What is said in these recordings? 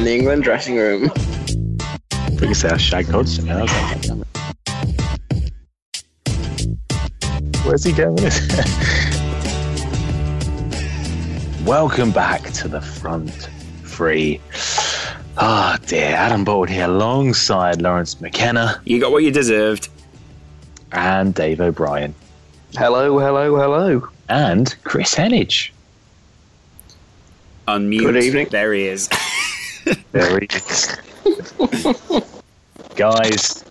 In the England dressing room. I think it's our shag coats. Where's he going? Welcome back to the front three. Ah, oh dear, Adam Boultwood here alongside Lawrence McKenna. You got what you deserved. And Dave O'Brien. Hello, hello, hello. And Chris Henage. Unmute. Good evening. There he is. There he is. Guys.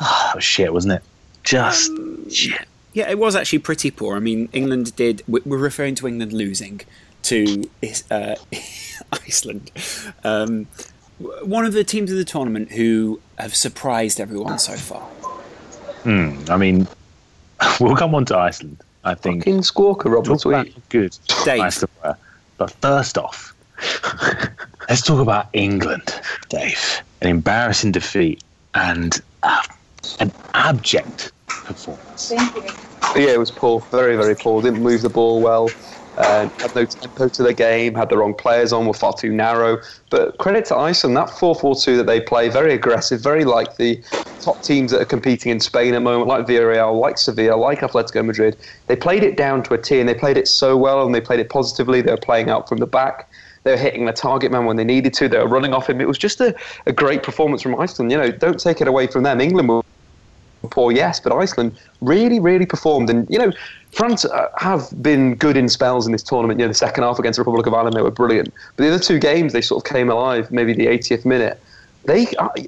Oh, shit, wasn't it? Just shit. Yeah, it was actually pretty poor. I mean, England did... We're referring to England losing to Iceland. One of the teams of the tournament who have surprised everyone so far. I mean, we'll come on to Iceland, I think. Fucking squawker, Robert. Good. Dave. Iceland were. But first off, let's talk about England, Dave. An embarrassing defeat and an abject performance. Yeah, it was poor. Very, very poor. Didn't move the ball well. Had no tempo to the game. Had the wrong players on. Were far too narrow. But credit to Iceland. That 4-4-2 that they play, very aggressive. Very like the top teams that are competing in Spain at the moment, like Villarreal, like Sevilla, like Atletico Madrid. They played it down to a T, and they played it so well, and they played it positively. They were playing out from the back. They were hitting the target man when they needed to. They were running off him. It was just a great performance from Iceland. You know, don't take it away from them. England were poor, yes, but Iceland really, really performed. And, you know, France have been good in spells in this tournament. You know, the second half against the Republic of Ireland, they were brilliant. But the other two games, they sort of came alive, maybe the 80th minute.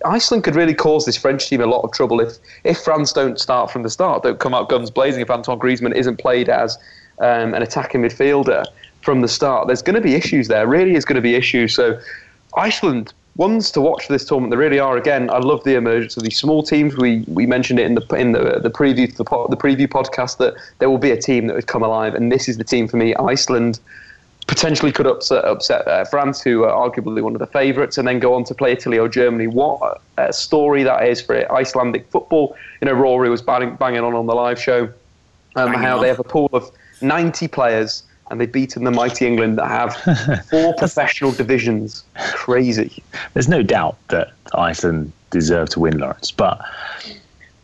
Iceland could really cause this French team a lot of trouble if France don't start from the start, don't come out guns blazing, if Antoine Griezmann isn't played as an attacking midfielder from the start. There's going to be issues there. Really is going to be issues. So Iceland, ones to watch for this tournament. There really are. Again, I love the emergence of these small teams. We mentioned it in the preview to the preview podcast that there will be a team that would come alive, and this is the team for me. Iceland potentially could upset France, who are arguably one of the favourites, and then go on to play Italy or Germany. What a story that is for Icelandic football. You know, Rory was banging on the live show how they have a pool of 90 players. And they've beaten the mighty England that have 4 professional divisions. Crazy. There's no doubt that Iceland deserved to win, Lawrence. But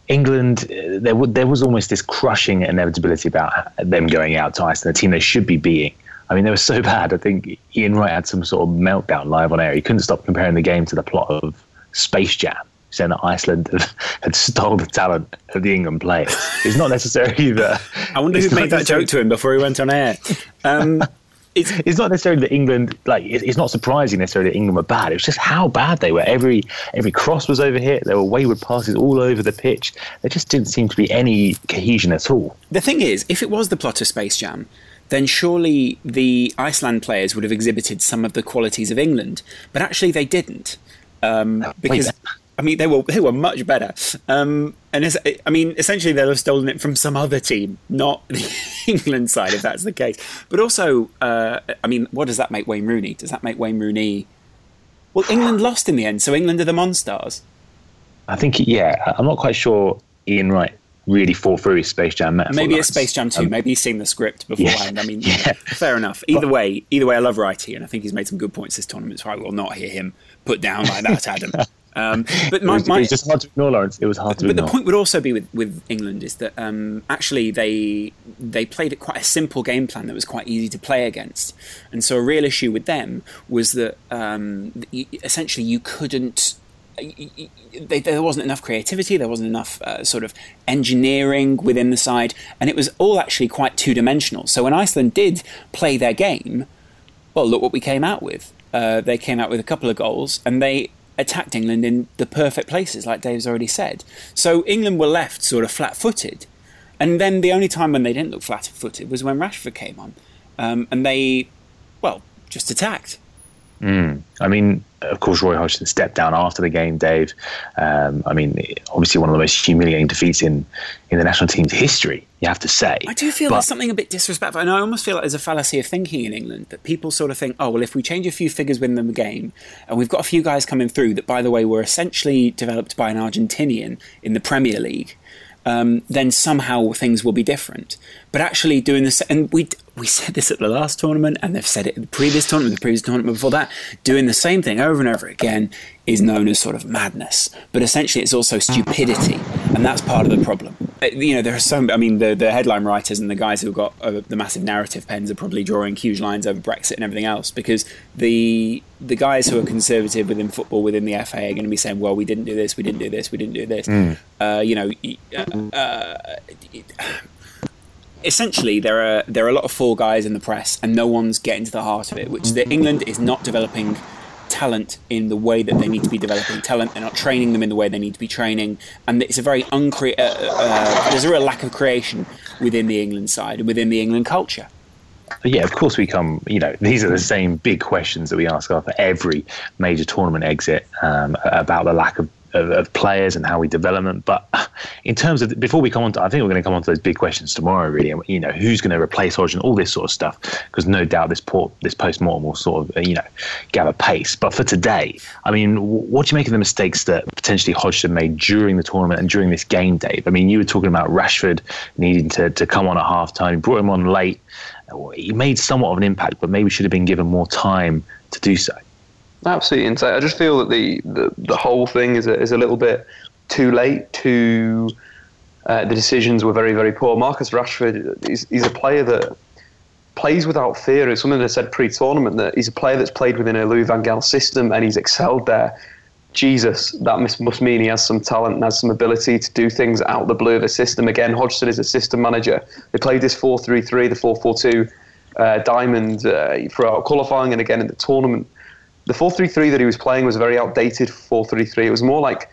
England, there was almost this crushing inevitability about them going out to Iceland, a team they should be beating. I mean, they were so bad. I think Ian Wright had some sort of meltdown live on air. He couldn't stop comparing the game to the plot of Space Jam, saying that Iceland had stolen the talent of the England players. It's not necessarily that... I wonder who made that joke to him before he went on air. It's not necessarily that England... It's not surprising necessarily that England were bad. It was just how bad they were. Every cross was overhit. There were wayward passes all over the pitch. There just didn't seem to be any cohesion at all. The thing is, if it was the plot of Space Jam, then surely the Iceland players would have exhibited some of the qualities of England. But actually they didn't. Because... I mean, they were much better, essentially they'll have stolen it from some other team, not the England side, if that's the case. But also, what does that make Wayne Rooney? Does that make Wayne Rooney? Well, England lost in the end, so England are the monsters. I think, yeah, I'm not quite sure Ian Wright really fought through his Space Jam metaphor. Maybe it's Space Jam 2. Maybe he's seen the script beforehand. Yeah, I mean, yeah. Fair enough. Either way, I love Wrighty, and I think he's made some good points this tournament, so I will not hear him put down like that, Adam. But it was just hard to ignore, Lawrence. It was hard to ignore. But the point would also be with England is that actually they played quite a simple game plan that was quite easy to play against. And so a real issue with them was that essentially you couldn't... There wasn't enough creativity, there wasn't enough sort of engineering within the side, and it was all actually quite two-dimensional. So when Iceland did play their game, well, look what we came out with. They came out with a couple of goals, and they attacked England in the perfect places, like Dave's already said. So England were left sort of flat-footed, and then the only time when they didn't look flat-footed was when Rashford came on, and they, well, just attacked. I mean, of course, Roy Hodgson stepped down after the game, Dave. I mean, obviously one of the most humiliating defeats in the national team's history, you have to say. I do feel there's something a bit disrespectful. And I almost feel like there's a fallacy of thinking in England that people sort of think, oh, well, if we change a few figures within the game, and we've got a few guys coming through that, by the way, were essentially developed by an Argentinian in the Premier League, then somehow things will be different. But actually doing this, and we said this at the last tournament, and they've said it in the previous tournament, before that, doing the same thing over and over again is known as sort of madness. But essentially it's also stupidity, and that's part of the problem. You know, there are some, I mean, the headline writers and the guys who've got the massive narrative pens are probably drawing huge lines over Brexit and everything else, because the guys who are conservative within football, within the FA, are going to be saying, well, we didn't do this, we didn't do this, we didn't do this. You know, essentially there are a lot of fall guys in the press, and no one's getting to the heart of it, which is that England is not developing talent in the way that they need to be developing talent. They're not training them in the way they need to be training, and it's a very there's a real lack of creation within the England side and within the England culture. Yeah, of course we come, you know, these are the same big questions that we ask after every major tournament exit about the lack of players and how we develop them. But in terms of, before we come on to, I think we're going to come on to those big questions tomorrow, really, you know, who's going to replace Hodgson, all this sort of stuff, because no doubt this post-mortem will sort of, you know, gather pace. But for today, I mean, what do you make of the mistakes that potentially Hodgson made during the tournament and during this game, Dave? I mean, you were talking about Rashford needing to come on at half-time. You brought him on late. He made somewhat of an impact, but maybe should have been given more time to do so. Absolutely insane. I just feel that the whole thing is a little bit too late. The decisions were very, very poor. Marcus Rashford, he's a player that plays without fear. It's something that I said pre-tournament, that he's a player that's played within a Louis van Gaal system, and he's excelled there. Jesus, that must mean he has some talent and has some ability to do things out the blue of a system. Again, Hodgson is a system manager. They played this 4-3-3, the 4-4-2 diamond throughout qualifying and again in the tournament. The 4-3-3 that he was playing was a very outdated 4-3-3. It was more like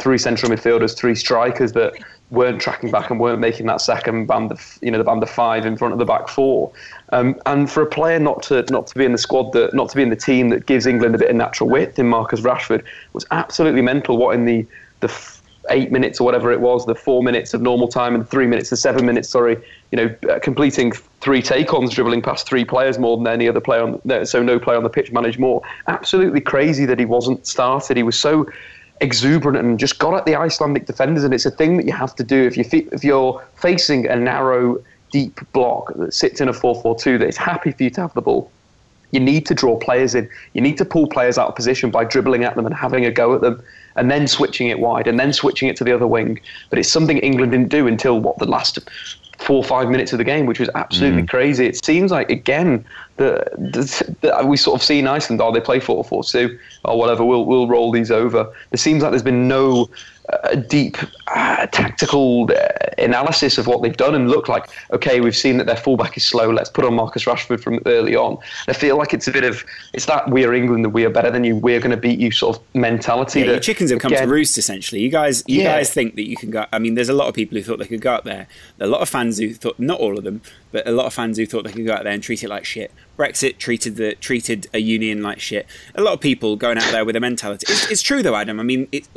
three central midfielders, three strikers that weren't tracking back and weren't making that second band of, you know, the band of five in front of the back four. And for a player not to be in the squad, not to be in the team that gives England a bit of natural width in Marcus Rashford was absolutely mental. What in the 8 minutes or whatever it was, the 4 minutes of normal time and 3 minutes, the 7 minutes, you know, completing three take-ons, dribbling past three players more than any other player so no player on the pitch managed more. Absolutely crazy that he wasn't started. He was so exuberant and just got at the Icelandic defenders, and it's a thing that you have to do if you're facing a narrow, deep block that sits in a 4-4-2 that is happy for you to have the ball. You need to draw players in. You need to pull players out of position by dribbling at them and having a go at them, and then switching it wide, and then switching it to the other wing. But it's something England didn't do until, the last 4 or 5 minutes of the game, which was absolutely crazy. It seems like, again, we sort of see in Iceland, they play 4-4-2 or whatever, we'll roll these over. It seems like there's been no deep tactical analysis of what they've done, and look like, okay, we've seen that their fullback is slow, let's put on Marcus Rashford from early on. I feel like it's that we're England, that we're better than you, we're going to beat you sort of mentality. Yeah, your chickens have come to roost, essentially. You guys think that you can go. I mean, there's a lot of people who thought they could go out there. There are a lot of fans who thought, not all of them, but a lot of fans who thought they could go out there and treat it like shit. Brexit treated a union like shit. A lot of people going out there with a mentality. It's true though, Adam. I mean, it's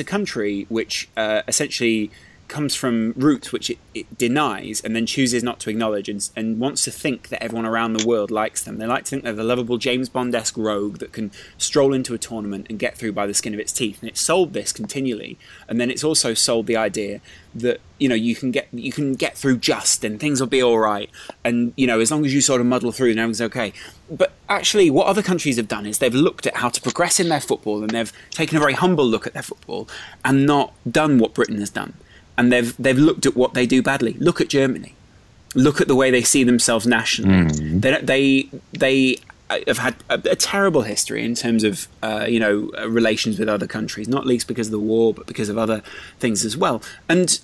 a country which essentially comes from roots which it denies and then chooses not to acknowledge and wants to think that everyone around the world likes them. They like to think they're the lovable James Bond-esque rogue that can stroll into a tournament and get through by the skin of its teeth. And it's sold this continually. And then it's also sold the idea that, you know, you can get through just and things will be all right. And, you know, as long as you sort of muddle through, everything's okay. But actually what other countries have done is they've looked at how to progress in their football, and they've taken a very humble look at their football and not done what Britain has done. And they've looked at what they do badly. Look at Germany. Look at the way they see themselves nationally. Mm. They have had a terrible history in terms of relations with other countries, not least because of the war, but because of other things as well. And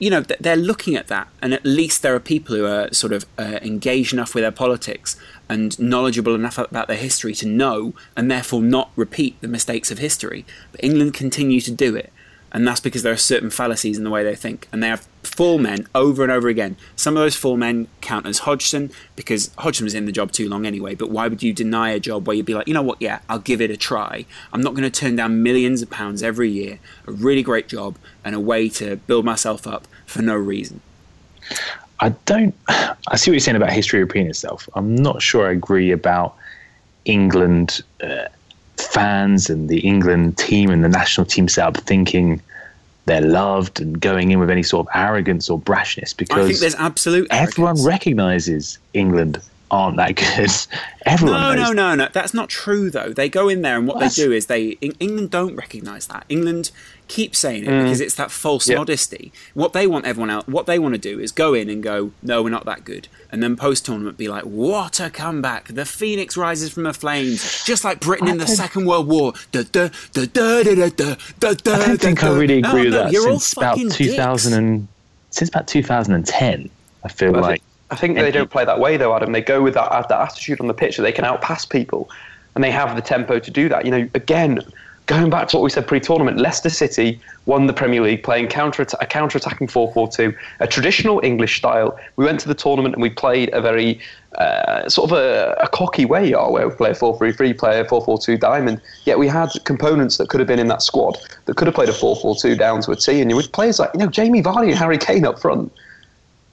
you know they're looking at that, and at least there are people who are sort of engaged enough with their politics and knowledgeable enough about their history to know and therefore not repeat the mistakes of history. But England continue to do it. And that's because there are certain fallacies in the way they think. And they have full men over and over again. Some of those full men count as Hodgson, because Hodgson was in the job too long anyway. But why would you deny a job where you'd be like, you know what, yeah, I'll give it a try. I'm not going to turn down millions of pounds every year. A really great job and a way to build myself up for no reason. I see what you're saying about history repeating itself. I'm not sure I agree about England fans and the England team and the national team set up thinking they're loved and going in with any sort of arrogance or brashness, because I think there's absolute arrogance. Everyone recognises England aren't that good. Everyone knows. No. That's not true, though. They go in there and they do is England don't recognise that. England keep saying it because it's that false modesty. What they want to do is go in and go, no, we're not that good. And then post-tournament be like, what a comeback. The phoenix rises from the flames. Just like Britain in the Second World War. I don't think I really agree with that since about 2010, I feel like. I think they don't play that way, though, Adam. They go with that attitude on the pitch that they can outpass people, and they have the tempo to do that. You know, again, going back to what we said pre-tournament, Leicester City won the Premier League playing a counter-attacking 4-4-2, a traditional English style. We went to the tournament and we played a very sort of a cocky way, where we play a 4-3-3, play a 4-4-2 diamond. Yet we had components that could have been in that squad that could have played a 4-4-2 down to a T, and you would players like, you know, Jamie Vardy and Harry Kane up front.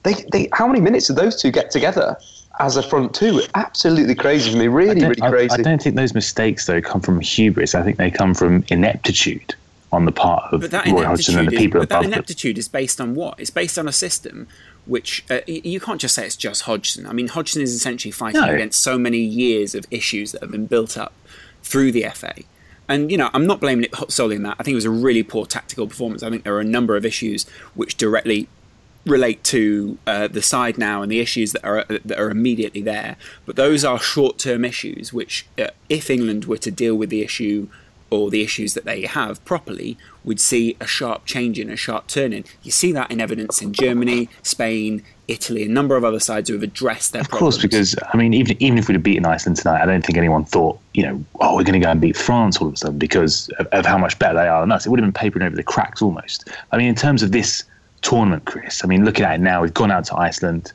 They how many minutes did those two get together as a front two? Absolutely crazy for me. Really crazy. I don't think those mistakes, though, come from hubris. I think they come from ineptitude on the part of Roy Hodgson and the people above them. But that ineptitude is based on what? It's based on a system which you can't just say it's just Hodgson. I mean, Hodgson is essentially fighting against so many years of issues that have been built up through the FA. And, you know, I'm not blaming it solely on that. I think it was a really poor tactical performance. I think there are a number of issues which directly relate to the side now and the issues that are immediately there, but those are short-term issues which if England were to deal with the issue or the issues that they have properly, would see a sharp change in, a sharp turn in. You see that in evidence in Germany, Spain, Italy, a number of other sides who have addressed their problems. Of course, because, I mean, even if we'd have beaten Iceland tonight, I don't think anyone thought, you know, oh, we're going to go and beat France all of a sudden because of how much better they are than us. It would have been papering over the cracks almost. I mean, in terms of this tournament, Chris, I mean, looking at it now, we've gone out to Iceland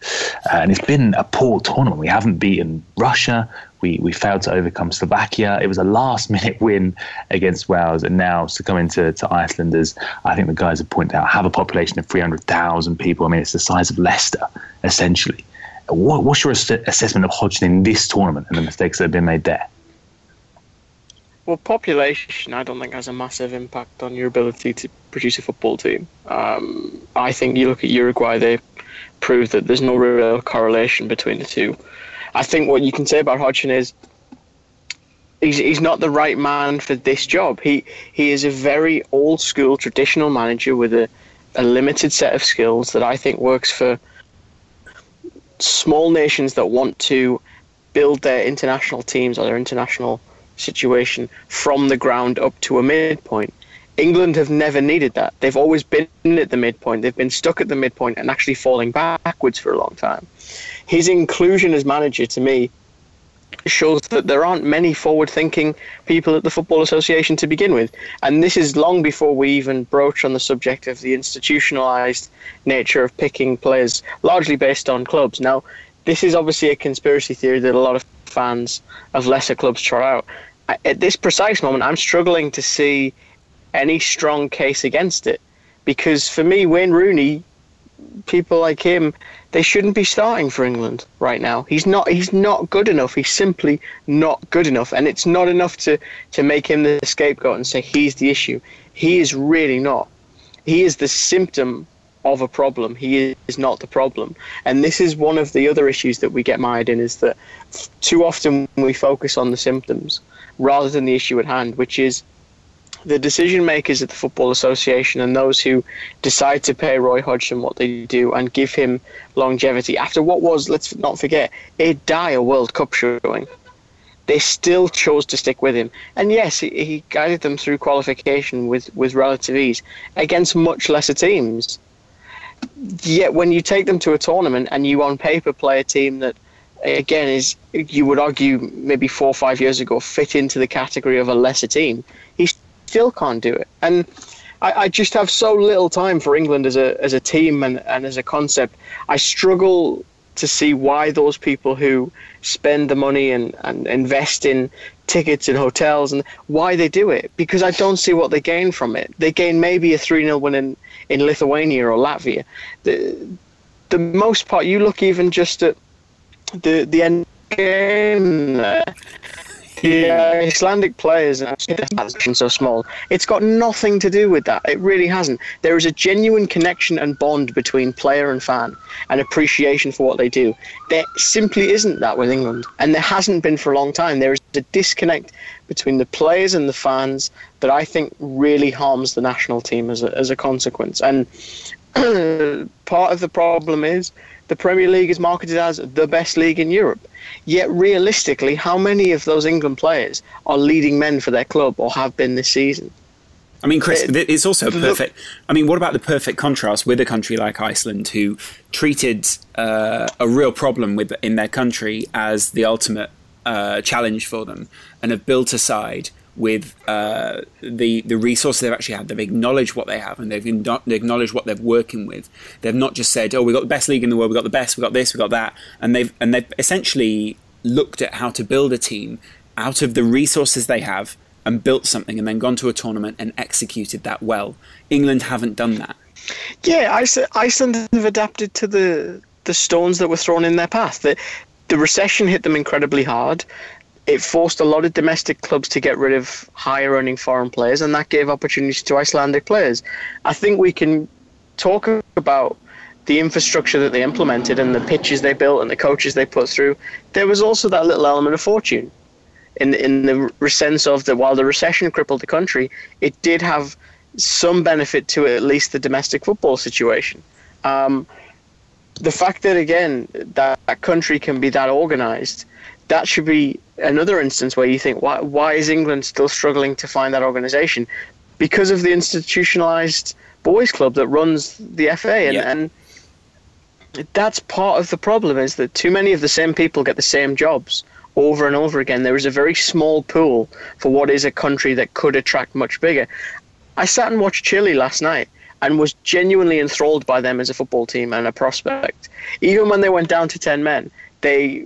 and it's been a poor tournament. We haven't beaten Russia. We failed to overcome Slovakia. It was a last-minute win against Wales, and now succumbing to Icelanders, I think the guys have pointed out, have a population of 300,000 people. I mean, it's the size of Leicester, essentially. What's your assessment of Hodgson in this tournament and the mistakes that have been made there? Well, population, I don't think, has a massive impact on your ability to produce a football team. I think you look at Uruguay, they prove that there's no real correlation between the two. I think what you can say about Hodgson is he's not the right man for this job. He is a very old-school, traditional manager with a limited set of skills that I think works for small nations that want to build their international teams or their international situation from the ground up to a midpoint. England have never needed that. They've always been at the midpoint. They've been stuck at the midpoint and actually falling backwards for a long time. His inclusion as manager, to me, shows that there aren't many forward-thinking people at the Football Association to begin with. And this is long before we even broach on the subject of the institutionalised nature of picking players, largely based on clubs. Now, this is obviously a conspiracy theory that a lot of fans of lesser clubs try out. At this precise moment, I'm struggling to see any strong case against it. because for me, Wayne Rooney, people like him, they shouldn't be starting for England right now. He's not good enough. He's simply not good enough. And it's not enough to make him the scapegoat and say he's the issue. He is really not. He is the symptom of a problem. He is not the problem. And this is one of the other issues that we get mired in, is that too often we focus on the symptoms rather than the issue at hand, which is the decision makers at the Football Association and those who decide to pay Roy Hodgson what they do and give him longevity after what was, let's not forget, a dire World Cup showing. They still chose to stick with him. And yes, he guided them through qualification with relative ease against much lesser teams. Yet when you take them to a tournament and you on paper play a team that, again, is, you would argue maybe 4 or 5 years ago, fit into the category of a lesser team, he still can't do it. And I just have so little time for England as a team and as a concept. I struggle to see why those people who spend the money and invest in tickets and hotels, and why they do it, because I don't see what they gain from it. They gain maybe a 3-0 win in Lithuania or Latvia. The most part, you look even just at the end game there. The Icelandic players, and that's been so small, it's got nothing to do with that. It really hasn't. There is a genuine connection and bond between player and fan, and appreciation for what they do. There simply isn't that with England, and there hasn't been for a long time. There is a disconnect between the players and the fans that I think really harms the national team as a consequence. And part of the problem is the Premier League is marketed as the best league in Europe. Yet realistically, how many of those England players are leading men for their club or have been this season? I mean, Chris, it's also perfect. I mean, what about the perfect contrast with a country like Iceland, who treated a real problem in their country as the ultimate challenge for them, and have built a side with the resources they've actually had. They've acknowledged what they have, and they've acknowledged what they're working with. They've not just said, oh, we've got the best league in the world, we've got the best, we've got this, we've got that. And they've essentially looked at how to build a team out of the resources they have and built something, and then gone to a tournament and executed that well. England haven't done that. Yeah, Iceland have adapted to the stones that were thrown in their path. The recession hit them incredibly hard. It forced a lot of domestic clubs to get rid of higher-earning foreign players, and that gave opportunities to Icelandic players. I think we can talk about the infrastructure that they implemented and the pitches they built and the coaches they put through. There was also that little element of fortune in the sense of that while the recession crippled the country, it did have some benefit to at least the domestic football situation. The fact that, again, that country can be that organised, that should be another instance where you think, why is England still struggling to find that organisation? Because of the institutionalised boys club that runs the FA. And that's part of the problem, is that too many of the same people get the same jobs over and over again. There is a very small pool for what is a country that could attract much bigger. I sat and watched Chile last night and was genuinely enthralled by them as a football team and a prospect. Even when they went down to 10 men, they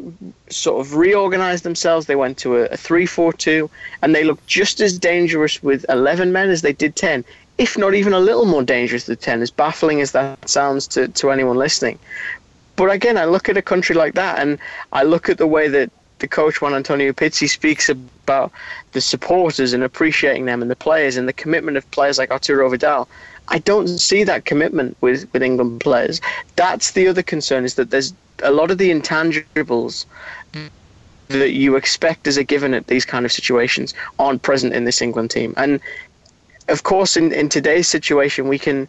sort of reorganized themselves. They went to a 3-4-2, and they looked just as dangerous with 11 men as they did 10, if not even a little more dangerous than 10, as baffling as that sounds to anyone listening. But again, I look at a country like that, and I look at the way that the coach, Juan Antonio Pizzi, speaks about the supporters and appreciating them, and the players, and the commitment of players like Arturo Vidal. I don't see that commitment with England players. That's the other concern, is that there's a lot of the intangibles that you expect as a given at these kind of situations aren't present in this England team. And of course, in today's situation, we can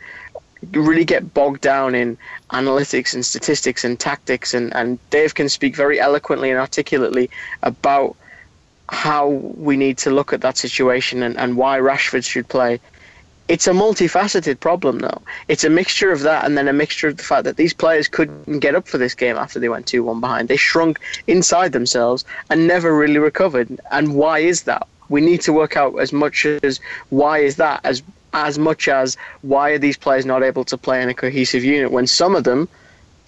really get bogged down in analytics and statistics and tactics. And Dave can speak very eloquently and articulately about how we need to look at that situation and why Rashford should play. It's a multifaceted problem, though. It's a mixture of that, and then a mixture of the fact that these players couldn't get up for this game after they went 2-1 behind. They shrunk inside themselves and never really recovered. And why is that? We need to work out as much as why is that, as much as why are these players not able to play in a cohesive unit, when some of them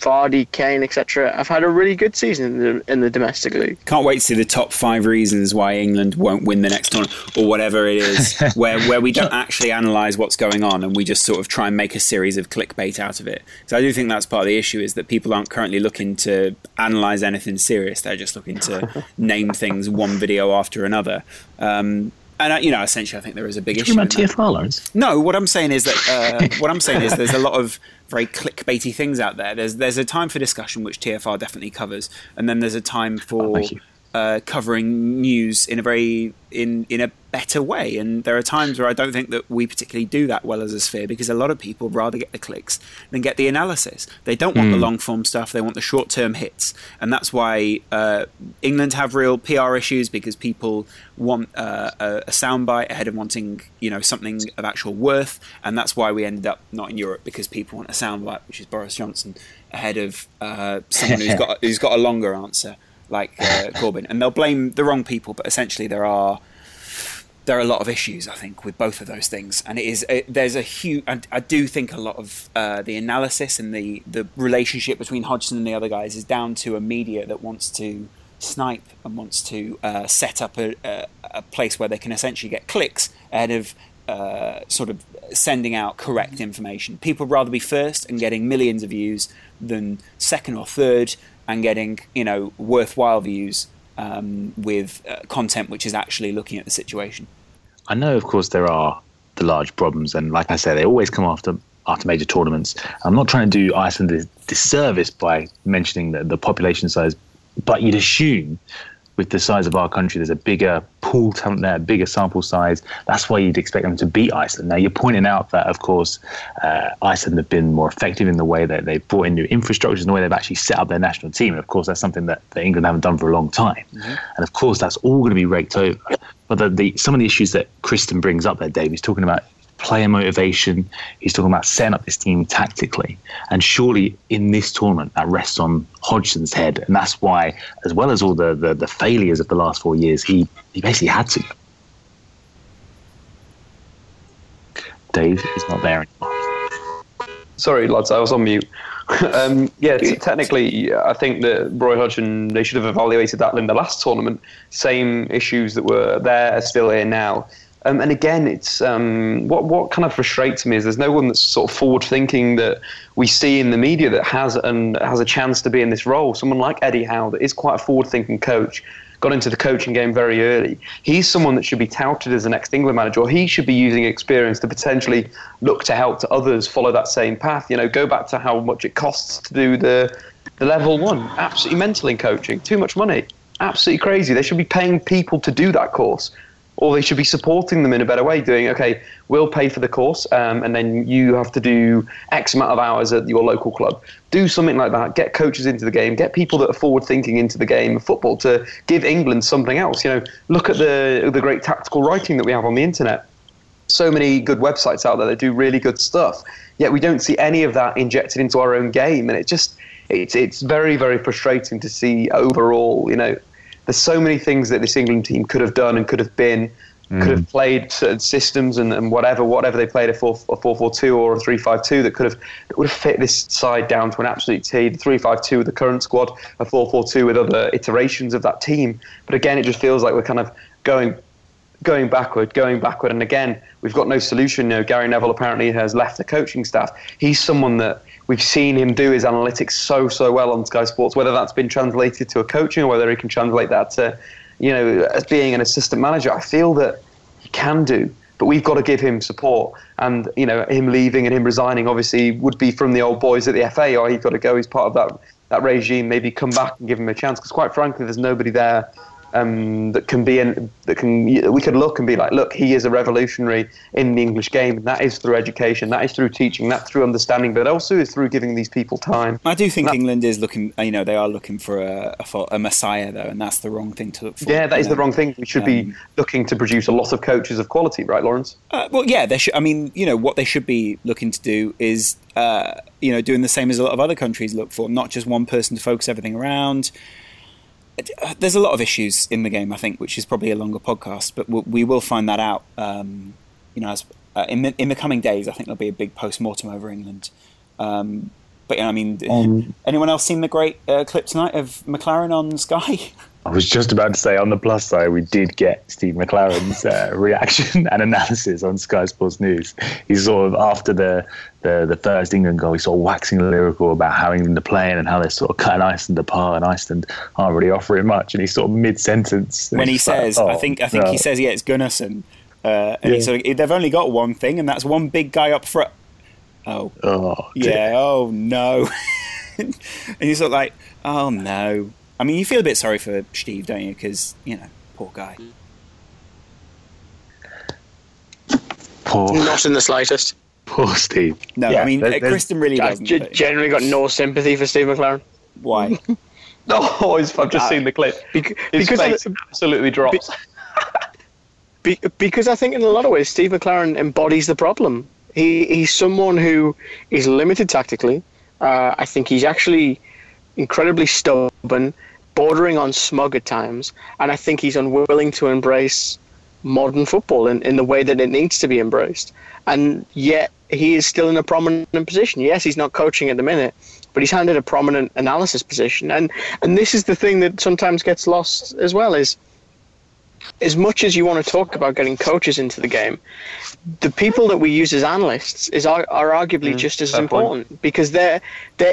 Vardy, Kane, etc. have had a really good season in the domestic league. Can't wait to see the top 5 reasons why England won't win the next tournament, or whatever it is, where we don't actually analyse what's going on and we just sort of try and make a series of clickbait out of it. So I do think that's part of the issue, is that people aren't currently looking to analyse anything serious. They're just looking to name things one video after another. And essentially, I think there is a big issue. You meant TFR, Lawrence? No, what I'm saying is there's a lot of very clickbaity things out there. There's a time for discussion, which TFR definitely covers, and then there's a time for covering news in a very in a better way. And there are times where I don't think that we particularly do that well as a sphere, because a lot of people rather get the clicks than get the analysis. They don't want the long form stuff, they want the short term hits. And that's why England have real PR issues, because people want a soundbite ahead of wanting something of actual worth. And that's why we ended up not in Europe, because people want a soundbite, which is Boris Johnson, ahead of someone who's got a longer answer, like Corbyn. And they'll blame the wrong people, but essentially there are a lot of issues, I think, with both of those things. And there's a huge... I do think a lot of the analysis and the relationship between Hodgson and the other guys is down to a media that wants to snipe and wants to set up a place where they can essentially get clicks ahead of sort of sending out correct information. People would rather be first and getting millions of views than second or third and getting, worthwhile views with content which is actually looking at the situation. I know, of course, there are the large problems, and like I say, they always come after major tournaments. I'm not trying to do Iceland a disservice by mentioning the population size, but you'd assume with the size of our country, there's a bigger pool talent there, bigger sample size. That's why you'd expect them to beat Iceland. Now, you're pointing out that, of course, Iceland have been more effective in the way that they've brought in new infrastructures and the way they've actually set up their national team. And, of course, that's something that England haven't done for a long time. Mm-hmm. And, of course, that's all going to be raked over. But some of the issues that Kristen brings up there, Dave, he's talking about player motivation. He's talking about setting up this team tactically. And surely in this tournament, that rests on Hodgson's head. And that's why, as well as all the failures of the last 4 years, he basically had to. Dave is not there anymore. Sorry, lads, I was on mute. Technically, I think that Roy Hodgson, they should have evaluated that in the last tournament. Same issues that were there are still here now. And again, it's what kind of frustrates me is there's no one that's sort of forward-thinking that we see in the media that has a chance to be in this role. Someone like Eddie Howe, that is quite a forward-thinking coach, got into the coaching game very early. He's someone that should be touted as the next England manager, or he should be using experience to potentially look to help to others follow that same path. Go back to how much it costs to do the level one. Absolutely mental in coaching. Too much money. Absolutely crazy. They should be paying people to do that course. Or they should be supporting them in a better way, doing, okay, we'll pay for the course and then you have to do X amount of hours at your local club. Do something like that. Get coaches into the game. Get people that are forward-thinking into the game of football to give England something else. Look at the great tactical writing that we have on the internet. So many good websites out there that do really good stuff, yet we don't see any of that injected into our own game. And it's very, very frustrating to see overall, There's so many things that this England team could have done and could have been, could have played certain systems and whatever they played, a 4-4-2 or a 3-5-2 that would have fit this side down to an absolute T. The 3-5-2 with the current squad, a 4-4-2 with other iterations of that team. But again, it just feels like we're kind of going backward. And again, we've got no solution. Gary Neville apparently has left the coaching staff. He's someone that we've seen him do his analytics so well on Sky Sports, whether that's been translated to a coaching or whether he can translate that to, as being an assistant manager. I feel that he can do, but we've got to give him support. And, him leaving and him resigning obviously would be from the old boys at the FA, or he's got to go. He's part of that regime. Maybe come back and give him a chance, because quite frankly, there's nobody there we could look and be like, look, he is a revolutionary in the English game, and that is through education, that is through teaching, that's through understanding, but also is through giving these people time. I do think England is looking, they are looking for a messiah though, and that's the wrong thing to look for. Yeah, that is the wrong thing. We should be looking to produce a lot of coaches of quality, right, Lawrence? They should. I mean, what they should be looking to do is, doing the same as a lot of other countries look for, not just one person to focus everything around. There's a lot of issues in the game, I think, which is probably a longer podcast, but we will find that out. In the coming days, I think there'll be a big post-mortem over England. But yeah, I mean, anyone else seen the great clip tonight of McLaren on Sky? I was just about to say, on the plus side, we did get Steve McLaren's reaction and analysis on Sky Sports News. He sort of, after the first England goal, he's sort of waxing lyrical about how England are playing and how they're sort of cutting Iceland apart and Iceland aren't really offering much. And he's sort of mid-sentence. When he says, like, oh, I think he says, yeah, it's Gunnarsson. And he's sort of, they've only got one thing, and that's one big guy up front. Oh, no. And he's sort of like, oh, no. I mean, you feel a bit sorry for Steve, don't you? Because, you know, poor guy. Poor. Not in the slightest. Poor Steve. No, yeah, I mean, Kristen really doesn't. Generally got no sympathy for Steve McLaren. Why? No, I've just seen the clip. His face absolutely drops. Because I think in a lot of ways, Steve McLaren embodies the problem. He's someone who is limited tactically. I think he's actually incredibly stubborn, bordering on smug at times, and I think he's unwilling to embrace modern football in the way that it needs to be embraced. And yet he is still in a prominent position. Yes, he's not coaching at the minute, but he's handed a prominent analysis position. And this is the thing that sometimes gets lost as well, is as much as you want to talk about getting coaches into the game, the people that we use as analysts are arguably just as important because they're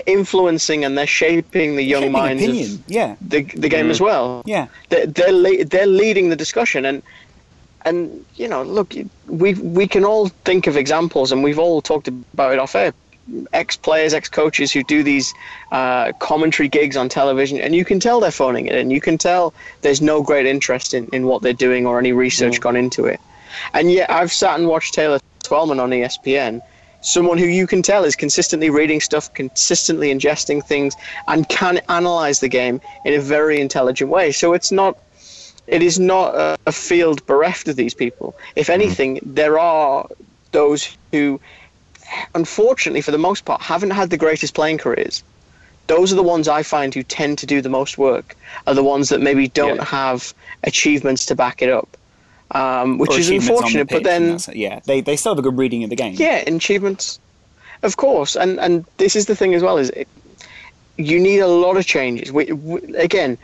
influencing and they're shaping the young minds of the game as well. Yeah, they're leading the discussion, and you know, look, we can all think of examples, and we've all talked about it off air. Ex-players, ex-coaches who do these commentary gigs on television, and you can tell they're phoning it, and you can tell there's no great interest in what they're doing or any research gone into it. And yet I've sat and watched Taylor Twellman on ESPN, someone who you can tell is consistently reading stuff, consistently ingesting things, and can analyze the game in a very intelligent way. So it is not a field bereft of these people. If anything, there are those who, unfortunately, for the most part, haven't had the greatest playing careers. Those are the ones I find who tend to do the most work, are the ones that maybe don't have achievements to back it up, which is unfortunate. But then, they still have a good reading of the game. Yeah, achievements, of course. And this is the thing as well, is you need a lot of changes. Again,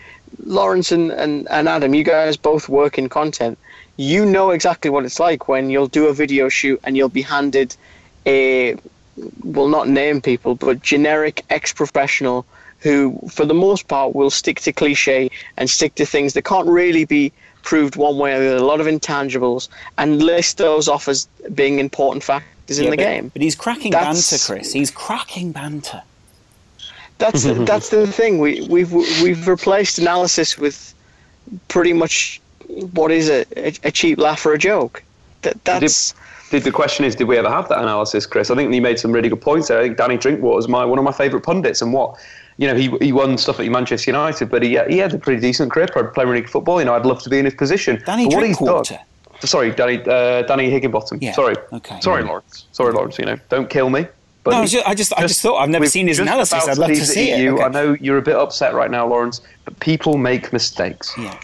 Lawrence and Adam, you guys both work in content. You know exactly what it's like when you'll do a video shoot and you'll be handed a, will not name people, but generic ex-professional who, for the most part, will stick to cliche and stick to things that can't really be proved one way or the other, a lot of intangibles, and list those off as being important factors in the game. But he's cracking banter, Chris. He's cracking banter. That's the thing. We've replaced analysis with pretty much, what is it, a cheap laugh or a joke. That's... The question is, did we ever have that analysis, Chris? I think you made some really good points there. I think Danny Drinkwater is one of my favourite pundits, and he won stuff at Manchester United, but he had a pretty decent career playing League football. You know, I'd love to be in his position. Danny Drinkwater. Sorry, Danny Higginbottom. Yeah. Sorry. Okay. Sorry, Lawrence. Sorry, Lawrence. You know, don't kill me. But no, I just thought I've never seen his analysis. I'd love to see it. Okay. I know you're a bit upset right now, Lawrence, but people make mistakes. Yeah.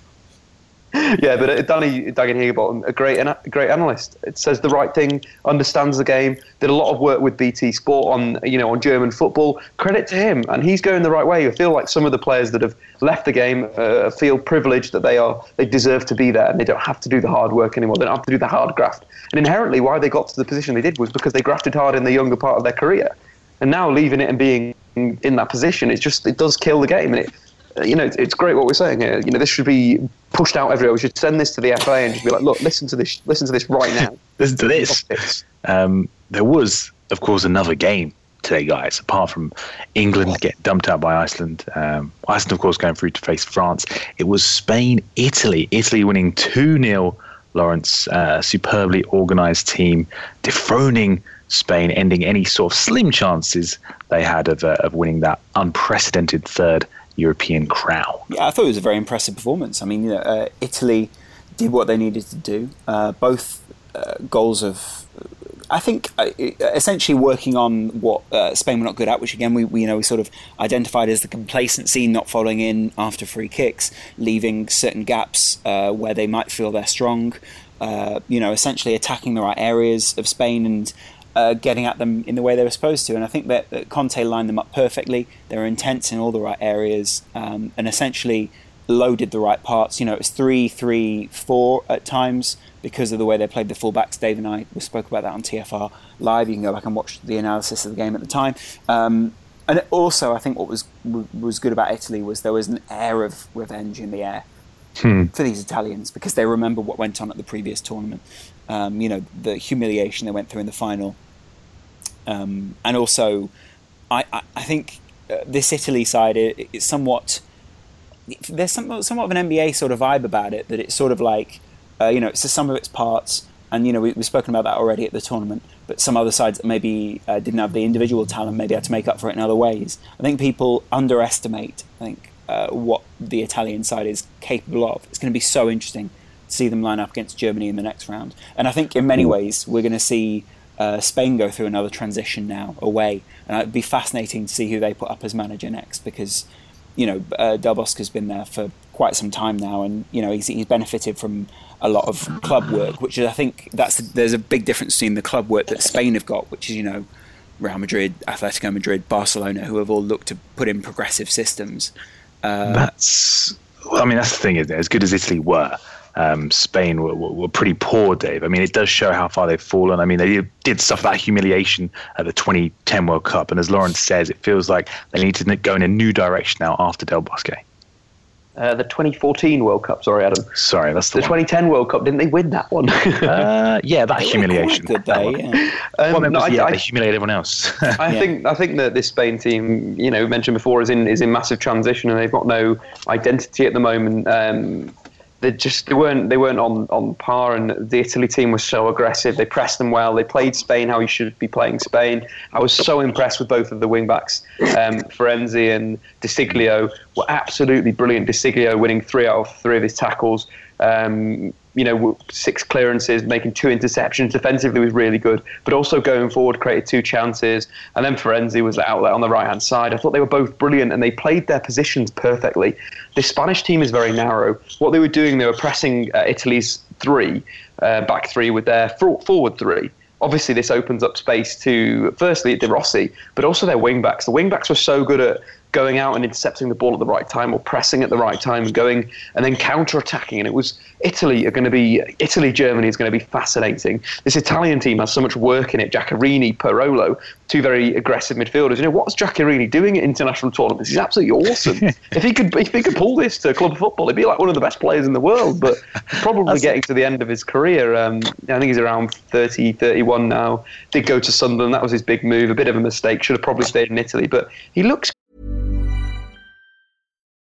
Yeah, but Danny Higginbottom, a great analyst. It says the right thing, understands the game, did a lot of work with BT Sport on German football. Credit to him, and he's going the right way. I feel like some of the players that have left the game feel privileged that they deserve to be there, and they don't have to do the hard work anymore. They don't have to do the hard graft. And inherently, why they got to the position they did was because they grafted hard in the younger part of their career. And now leaving it and being in that position, it does kill the game, and it's great what we're saying here. You know, this should be pushed out everywhere. We should send this to the FA and just be like, look, listen to this right now. Listen to this. There was, of course, another game today, guys, apart from England getting dumped out by Iceland. Iceland, of course, going through to face France. It was Spain, Italy. Italy winning 2-0, Lawrence, superbly organised team, dethroning Spain, ending any sort of slim chances they had of winning that unprecedented third European crown. Yeah, I thought it was a very impressive performance. I mean, Italy did what they needed to do. Both goals of, I think, essentially working on what Spain were not good at, which again we sort of identified as the complacency, not following in after free kicks, leaving certain gaps where they might feel they're strong. Essentially attacking the right areas of Spain and getting at them in the way they were supposed to. And I think that Conte lined them up perfectly. They were intense in all the right areas, and essentially loaded the right parts. You know, it was 3-3-4 at times because of the way they played the fullbacks. Dave and I spoke about that on TFR Live. You can go back and watch the analysis of the game at the time. And also, I think what was good about Italy was there was an air of revenge in the air for these Italians, because they remember what went on at the previous tournament. You know, the humiliation they went through in the final. And also, I think this Italy side is somewhat... There's somewhat of an NBA sort of vibe about it, that it's sort of like, you know, it's the sum of its parts. And, you know, we've spoken about that already at the tournament, but some other sides that maybe didn't have the individual talent maybe had to make up for it in other ways. I think people underestimate, what the Italian side is capable of. It's going to be so interesting to see them line up against Germany in the next round. And I think in many ways we're going to see Spain go through another transition now away. And it'd be fascinating to see who they put up as manager next, because... You know, Del Bosque has been there for quite some time now, and you know he's benefited from a lot of club work, which is, I think there's a big difference between the club work that Spain have got, which is, you know, Real Madrid, Atletico Madrid, Barcelona, who have all looked to put in progressive systems. That's the thing, isn't it? As good as Italy were, Spain were pretty poor, Dave. I mean, it does show how far they've fallen. I mean, they did suffer that humiliation at the 2010 World Cup, and as Lawrence says, it feels like they need to go in a new direction now after Del Bosque. The 2014 World Cup, sorry, Adam. Sorry, that's the one. 2010 World Cup, didn't they win that one? Yeah, that humiliation. Did they? Yeah. They humiliated everyone else. I think that this Spain team, you know, mentioned before, is in massive transition, and they've got no identity at the moment. They weren't on par, and the Italy team was so aggressive. They pressed them well. They played Spain how you should be playing Spain. I was so impressed with both of the wing backs. Florenzi and Di Siglio were absolutely brilliant. Di Siglio winning 3 out of 3 of his tackles. You know, 6 clearances, making 2 interceptions. Defensively was really good, but also going forward created 2 chances. And then Florenzi was the outlet on the right-hand side. I thought they were both brilliant, and they played their positions perfectly. The Spanish team is very narrow. What they were doing, they were pressing Italy's back three with their forward three. Obviously, this opens up space to, firstly, De Rossi, but also their wing-backs. The wing-backs were so good at going out and intercepting the ball at the right time, or pressing at the right time, going and then counter-attacking. And it was Germany is going to be fascinating. This Italian team has so much work in it. Giaccherini, Pirolo, 2 very aggressive midfielders. You know, what's Giaccherini doing at international tournaments? He's absolutely awesome. if he could pull this to club football, he'd be like one of the best players in the world, but probably getting to the end of his career. I think he's around 30, 31 now. Did go to Sunderland. That was his big move. A bit of a mistake. Should have probably stayed in Italy, but he looks...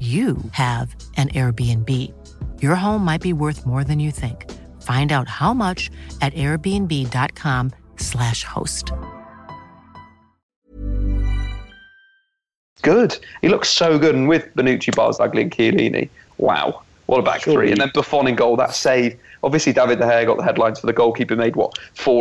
you have an Airbnb. Your home might be worth more than you think. Find out how much at airbnb.com/host. Good. He looks so good. And with Bonucci, Barzagli and Chiellini, wow, what a back three. And then Buffon in goal, that save. Obviously, David De Gea got the headlines for the goalkeeper, made, 4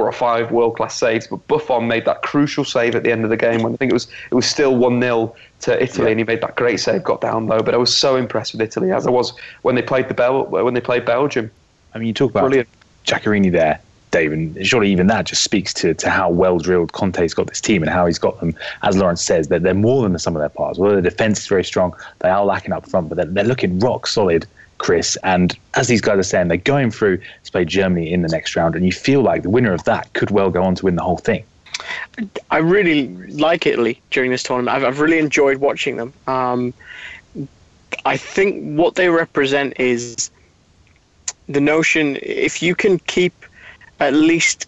or 5 world-class saves, but Buffon made that crucial save at the end of the game when I think it was still 1-0 to Italy, and he made that great save, got down low. But I was so impressed with Italy, as I was when they played Belgium. I mean, you talk about brilliant Giaccherini there, Dave, and surely even that just speaks to how well-drilled Conte's got this team and how he's got them, as Lawrence says, they're more than the sum of their parts. Well, the defence is very strong, they are lacking up front, but they're looking rock solid Chris. And as these guys are saying, they're going through to play Germany in the next round, and you feel like the winner of that could well go on to win the whole thing. I really like Italy during this tournament. I've really enjoyed watching them. I think what they represent is the notion, if you can keep at least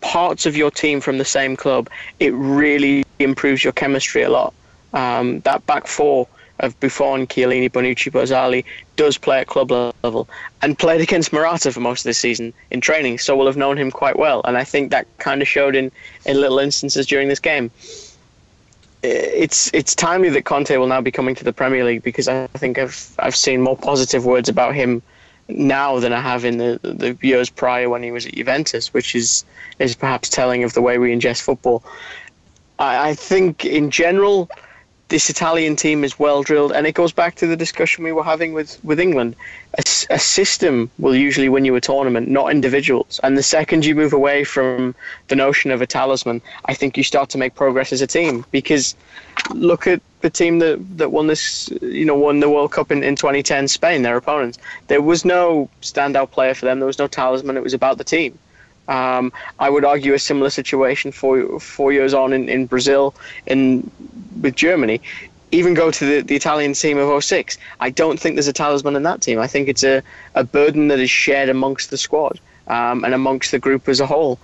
parts of your team from the same club, it really improves your chemistry a lot. That back four of Buffon, Chiellini, Bonucci, Bozzali does play at club level, and played against Morata for most of this season in training, so we'll have known him quite well. And I think that kind of showed in little instances during this game. It's timely that Conte will now be coming to the Premier League, because I think I've seen more positive words about him now than I have in the years prior when he was at Juventus, which is perhaps telling of the way we ingest football. I think in general this Italian team is well drilled, and it goes back to the discussion we were having with England. A system will usually win you a tournament, not individuals. And the second you move away from the notion of a talisman, I think you start to make progress as a team. Because look at the team that won this, won the World Cup in 2010, Spain, their opponents. There was no standout player for them. There was no talisman. It was about the team. I would argue a similar situation four years on in Brazil with Germany. Even go to the Italian team of 2006. I don't think there's a talisman in that team. I think it's a burden that is shared amongst the squad and amongst the group as a whole.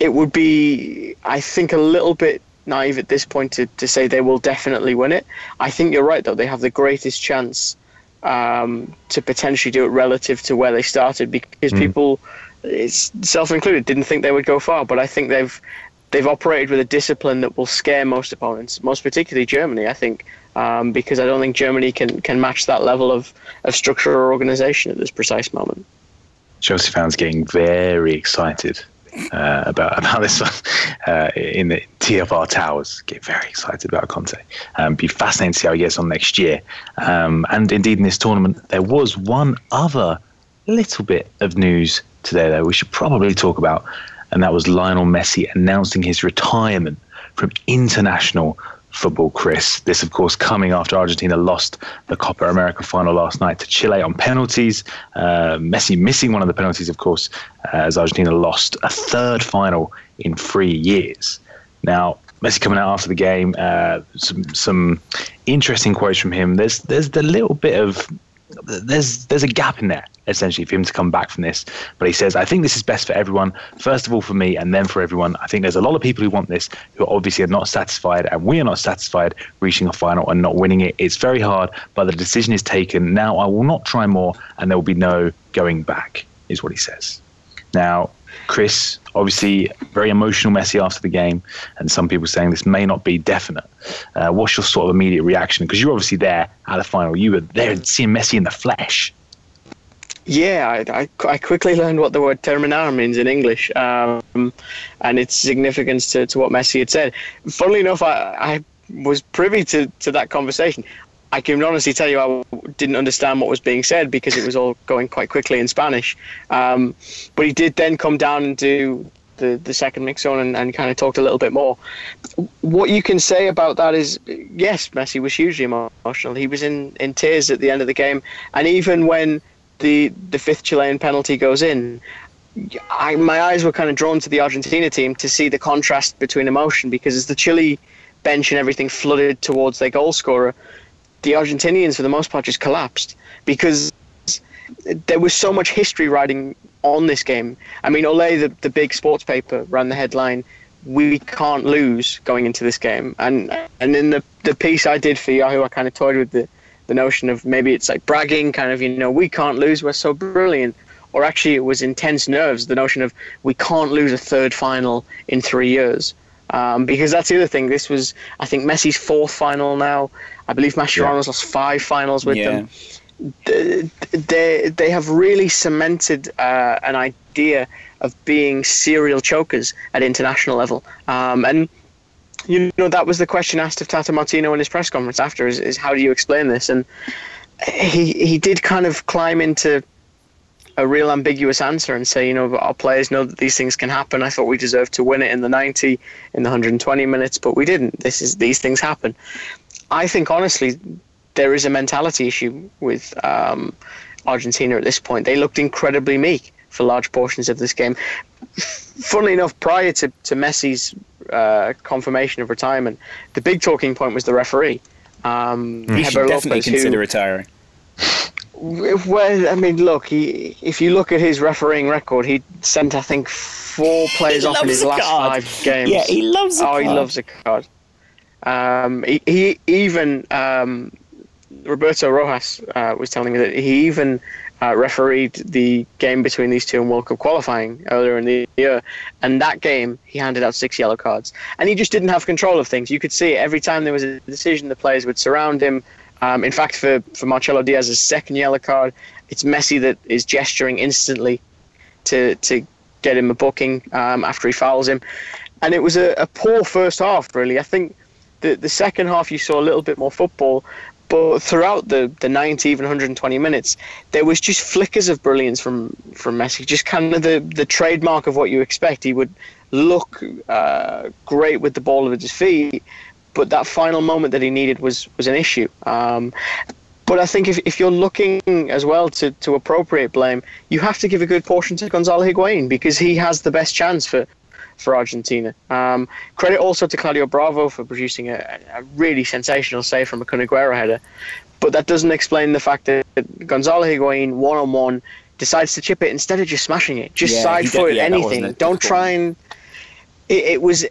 It would be, I think, a little bit naive at this point to say they will definitely win it. I think you're right, though. They have the greatest chance to potentially do it relative to where they started, because people... It's self-included, didn't think they would go far, but I think they've operated with a discipline that will scare most opponents, most particularly Germany, I think, because I don't think Germany can match that level of structure or organisation at this precise moment. Chelsea fans getting very excited about this one in the TFR Towers. Get very excited about Conte. Be fascinating to see how he gets on next year. And indeed, in this tournament, there was one other little bit of news today, though, we should probably talk about, and that was Lionel Messi announcing his retirement from international football, Chris. This, of course, coming after Argentina lost the Copa America final last night to Chile on penalties. Messi missing one of the penalties, of course, as Argentina lost a third final in 3 years. Now, Messi coming out after the game, some interesting quotes from him. There's the little bit of... There's a gap in there, essentially, for him to come back from this. But he says, I think this is best for everyone, first of all for me and then for everyone. I think there's a lot of people who want this, who obviously are not satisfied, and we are not satisfied reaching a final and not winning it. It's very hard, but the decision is taken. Now I will not try more, and there will be no going back, is what he says. Now, Chris, obviously very emotional Messi after the game, and some people saying this may not be definite. What's your sort of immediate reaction? Because you're obviously there at the final. You were there seeing Messi in the flesh. Yeah, I quickly learned what the word terminar means in English, and its significance to what Messi had said. Funnily enough, I was privy to that conversation. I can honestly tell you I didn't understand what was being said because it was all going quite quickly in Spanish. But he did then come down and do the second mix on and kind of talked a little bit more. What you can say about that is, yes, Messi was hugely emotional. He was in tears at the end of the game. And even when the fifth Chilean penalty goes in, my eyes were kind of drawn to the Argentina team to see the contrast between emotion, because as the Chile bench and everything flooded towards their goal scorer, the Argentinians, for the most part, just collapsed because there was so much history riding on this game. I mean, Olé, the big sports paper, ran the headline, "We can't lose going into this game." And in the piece I did for Yahoo, I kind of toyed with the notion of maybe it's like bragging, kind of, we can't lose, we're so brilliant. Or actually, it was intense nerves, the notion of we can't lose a third final in 3 years. Because that's the other thing. This was, I think, Messi's fourth final now. I believe Mascherano's lost five finals with them. They have really cemented an idea of being serial chokers at international level. And, that was the question asked of Tata Martino in his press conference after, is how do you explain this? And he did kind of climb into a real ambiguous answer and say, our players know that these things can happen. I thought we deserved to win it in the 90, in the 120 minutes, but we didn't. These things happen. I think, honestly, there is a mentality issue with Argentina at this point. They looked incredibly meek for large portions of this game. Funnily enough, prior to Messi's confirmation of retirement, the big talking point was the referee. You should definitely consider retiring. Well, I mean, look, if you look at his refereeing record, he sent, I think, 4 players off in his last 5 games. Yeah, he loves a card. Oh, he loves a card. He even Roberto Rojas was telling me that he even refereed the game between these two in World Cup qualifying earlier in the year, and that game he handed out 6 yellow cards, and he just didn't have control of things. You could see it. Every time there was a decision, the players would surround him. In fact, for Marcelo Diaz's second yellow card, it's Messi that is gesturing instantly to get him a booking after he fouls him, and it was a poor first half, really. I think the second half you saw a little bit more football. But throughout the 90, even 120 minutes, there was just flickers of brilliance from Messi, just kind of the trademark of what you expect. He would look great with the ball at his feet, but that final moment that he needed was an issue. But I think if you're looking as well to appropriate blame, you have to give a good portion to Gonzalo Higuain because he has the best chance for Argentina. Credit also to Claudio Bravo for producing a really sensational save from a Kun Agüero header, but that doesn't explain the fact that Gonzalo Higuain one-on-one decides to chip it instead of just smashing it. Anything. Don't try and... It was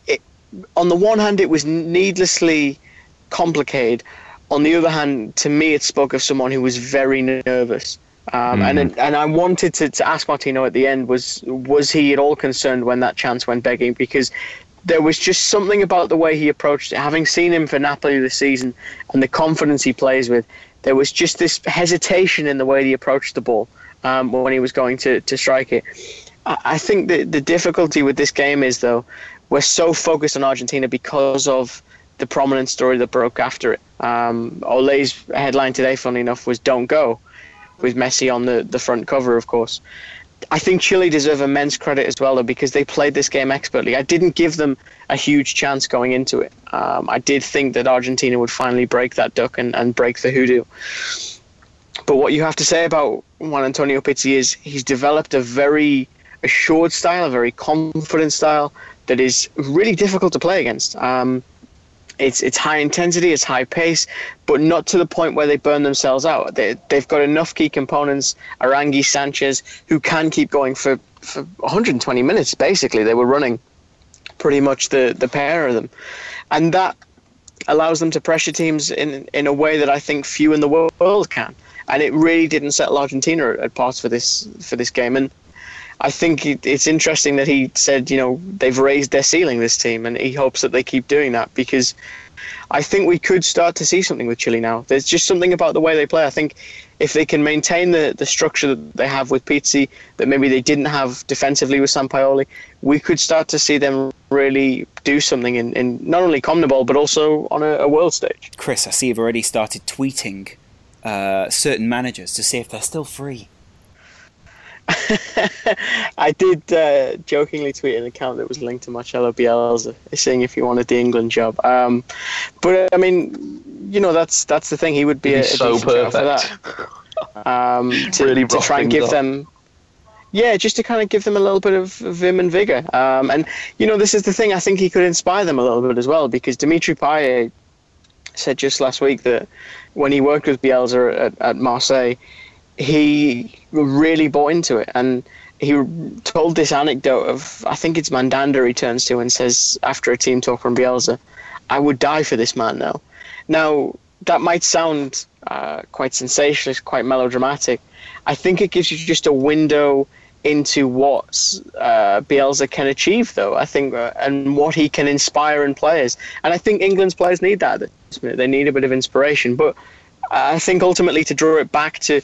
on the one hand, it was needlessly complicated. On the other hand, to me, it spoke of someone who was very nervous. And I wanted to ask Martino at the end, was he at all concerned when that chance went begging? Because there was just something about the way he approached it. Having seen him for Napoli this season and the confidence he plays with, there was just this hesitation in the way he approached the ball when he was going to strike it. I think the difficulty with this game is, though, we're so focused on Argentina because of the prominent story that broke after it. Ole's headline today, funnily enough, was "Don't Go," with Messi on the front cover, of course. I think Chile deserve immense credit as well, though, because they played this game expertly. I didn't give them a huge chance going into it. I did think that Argentina would finally break that duck and break the hoodoo. But what you have to say about Juan Antonio Pizzi is he's developed a very assured style, a very confident style that is really difficult to play against. It's high intensity, it's high pace, but not to the point where they burn themselves out. They've got enough key components, Arangui, Sanchez, who can keep going for 120 minutes, basically. They were running pretty much the pair of them. And that allows them to pressure teams in a way that I think few in the world can. And it really didn't settle Argentina at parts for this game. And I think it's interesting that he said, they've raised their ceiling, this team, and he hopes that they keep doing that because I think we could start to see something with Chile now. There's just something about the way they play. I think if they can maintain the structure that they have with Pizzi that maybe they didn't have defensively with Sampaoli, we could start to see them really do something in not only CONMEBOL but also on a world stage. Chris, I see you've already started tweeting certain managers to see if they're still free. I did jokingly tweet an account that was linked to Marcelo Bielsa, saying if he wanted the England job. But I mean, that's the thing. He would be so perfect for that. To try and give them, just to kind of give them a little bit of vim and vigor. And this is the thing. I think he could inspire them a little bit as well because Dimitri Payet said just last week that when he worked with Bielsa at Marseille, he really bought into it, and he told this anecdote of, I think it's Mandanda he turns to and says, after a team talk from Bielsa, "I would die for this man now." Now, that might sound quite sensationalist, quite melodramatic. I think it gives you just a window into what Bielsa can achieve, though, I think, and what he can inspire in players. And I think England's players need that at this minute. They need a bit of inspiration. But I think ultimately to draw it back to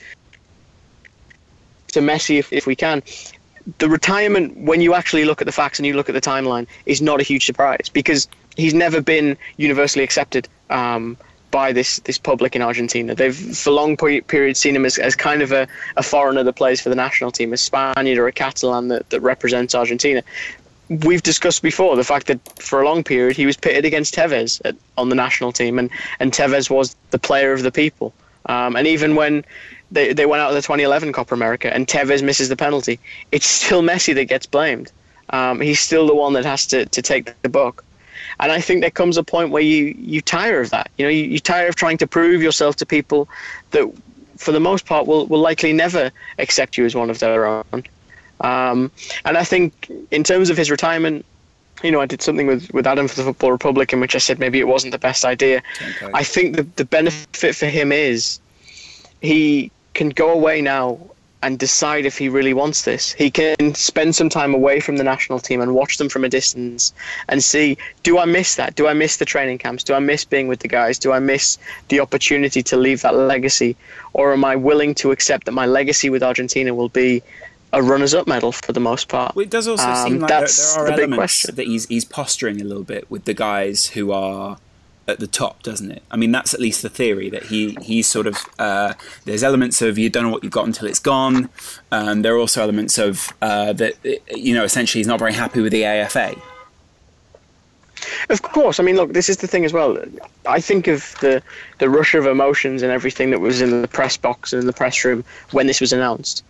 Messi, if we can, the retirement, when you actually look at the facts and you look at the timeline, is not a huge surprise because he's never been universally accepted by this public in Argentina. They've for long periods seen him as kind of a foreigner that plays for the national team, a Spaniard or a Catalan that represents Argentina. we've discussed before the fact that for a long period he was pitted against Tevez on the national team, and Tevez was the player of the people. And even when they went out of the 2011 Copa America and Tevez misses the penalty, it's still Messi that gets blamed. He's still the one that has to take the buck. And I think there comes a point where you tire of that. You know, you tire of trying to prove yourself to people that, for the most part, will likely never accept you as one of their own. And I think in terms of his retirement, you know, I did something with Adam for the Football Republic in which I said maybe it wasn't the best idea. Okay. I think the benefit for him is he can go away now and decide if he really wants this. He can spend some time away from the national team and watch them from a distance and see, do I miss that? Do I miss the training camps? Do I miss being with the guys? Do I miss the opportunity to leave that legacy? Or am I willing to accept that my legacy with Argentina will be a runners-up medal for the most part? Well, it does also seem like there are elements that he's posturing a little bit with the guys who are at the top, doesn't it? I mean, that's at least the theory, that he's sort of there's elements of you don't know what you've got until it's gone. There are also elements of that, you know, essentially he's not very happy with the AFA. Of course. I mean, look, this is the thing as well. I think of the rush of emotions and everything that was in the press box and in the press room when this was announced.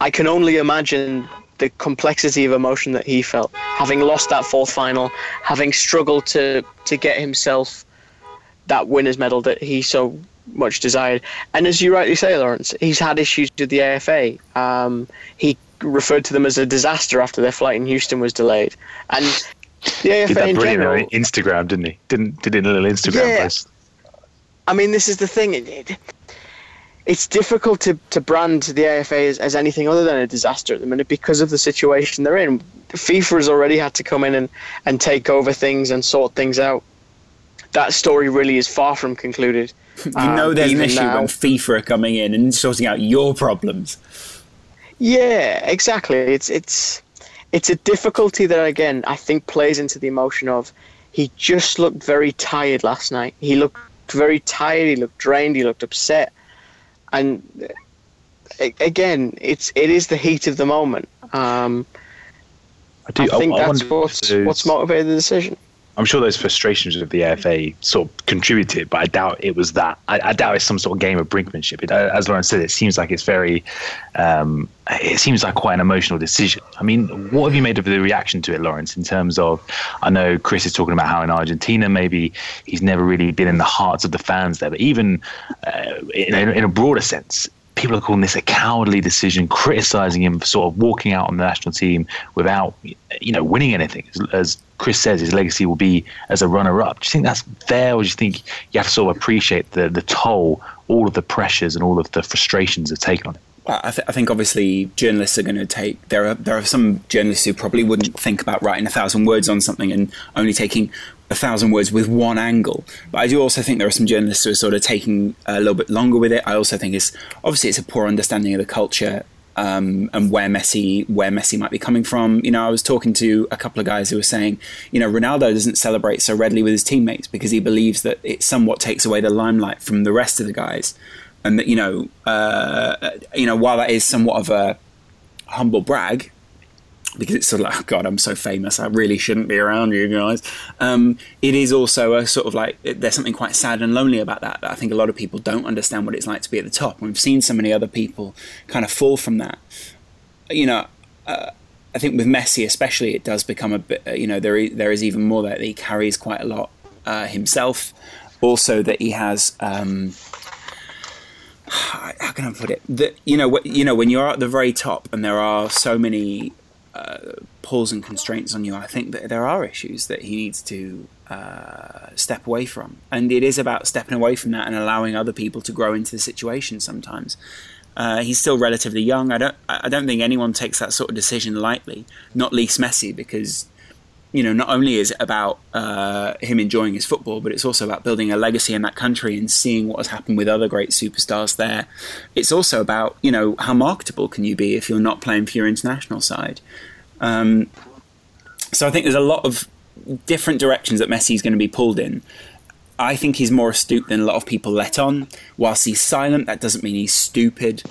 I can only imagine the complexity of emotion that he felt, having lost that fourth final, having struggled to get himself that winner's medal that he so much desired. And as you rightly say, Lawrence, he's had issues with the AFA. He referred to them as a disaster after their flight in Houston was delayed. And the AFA did that in general, on Instagram, didn't he? Did a little Instagram post. I mean, this is the thing. It's difficult to brand the AFA as anything other than a disaster at the minute because of the situation they're in. FIFA has already had to come in and take over things and sort things out. That story really is far from concluded. You know there's an issue now when FIFA are coming in and sorting out your problems. Yeah, exactly. It's a difficulty that, again, I think plays into the emotion of he just looked very tired last night. He looked very tired, he looked drained, he looked upset. And again, it is the heat of the moment. I think that's what's motivated the decision. I'm sure those frustrations with the AFA sort of contributed, but I doubt it was that. I doubt it's some sort of game of brinkmanship. As Lawrence said, it seems like it's very. It seems like quite an emotional decision. I mean, what have you made of the reaction to it, Lawrence? In terms of, I know Chris is talking about how in Argentina maybe he's never really been in the hearts of the fans there, but even in a broader sense. People are calling this a cowardly decision, criticising him for sort of walking out on the national team without, you know, winning anything. As Chris says, his legacy will be as a runner-up. Do you think that's fair, or do you think you have to sort of appreciate the toll, all of the pressures and all of the frustrations have taken on it? Well, I think obviously journalists are going to take. There are some journalists who probably wouldn't think about writing 1,000 words on something and only taking 1,000 words with one angle. But I do also think there are some journalists who are sort of taking a little bit longer with it. I also think it's a poor understanding of the culture and where Messi might be coming from. You know, I was talking to a couple of guys who were saying, you know, Ronaldo doesn't celebrate so readily with his teammates because he believes that it somewhat takes away the limelight from the rest of the guys. And that, you know, while that is somewhat of a humble brag, because it's sort of like, oh God, I'm so famous, I really shouldn't be around you guys. It is also a sort of like, there's something quite sad and lonely about that I think a lot of people don't understand what it's like to be at the top. And we've seen so many other people kind of fall from that. You know, I think with Messi especially, it does become a bit, you know, there is even more that he carries quite a lot himself. Also that he has... how can I put it? That, you know, when you're at the very top and there are so many pulls and constraints on you, I think that there are issues that he needs to step away from. And it is about stepping away from that and allowing other people to grow into the situation sometimes. He's still relatively young. I don't think anyone takes that sort of decision lightly, not least Messi, because... You know, not only is it about him enjoying his football, but it's also about building a legacy in that country and seeing what has happened with other great superstars there. It's also about, you know, how marketable can you be if you're not playing for your international side? So I think there's a lot of different directions that Messi's going to be pulled in. I think he's more astute than a lot of people let on. Whilst he's silent, that doesn't mean he's stupid.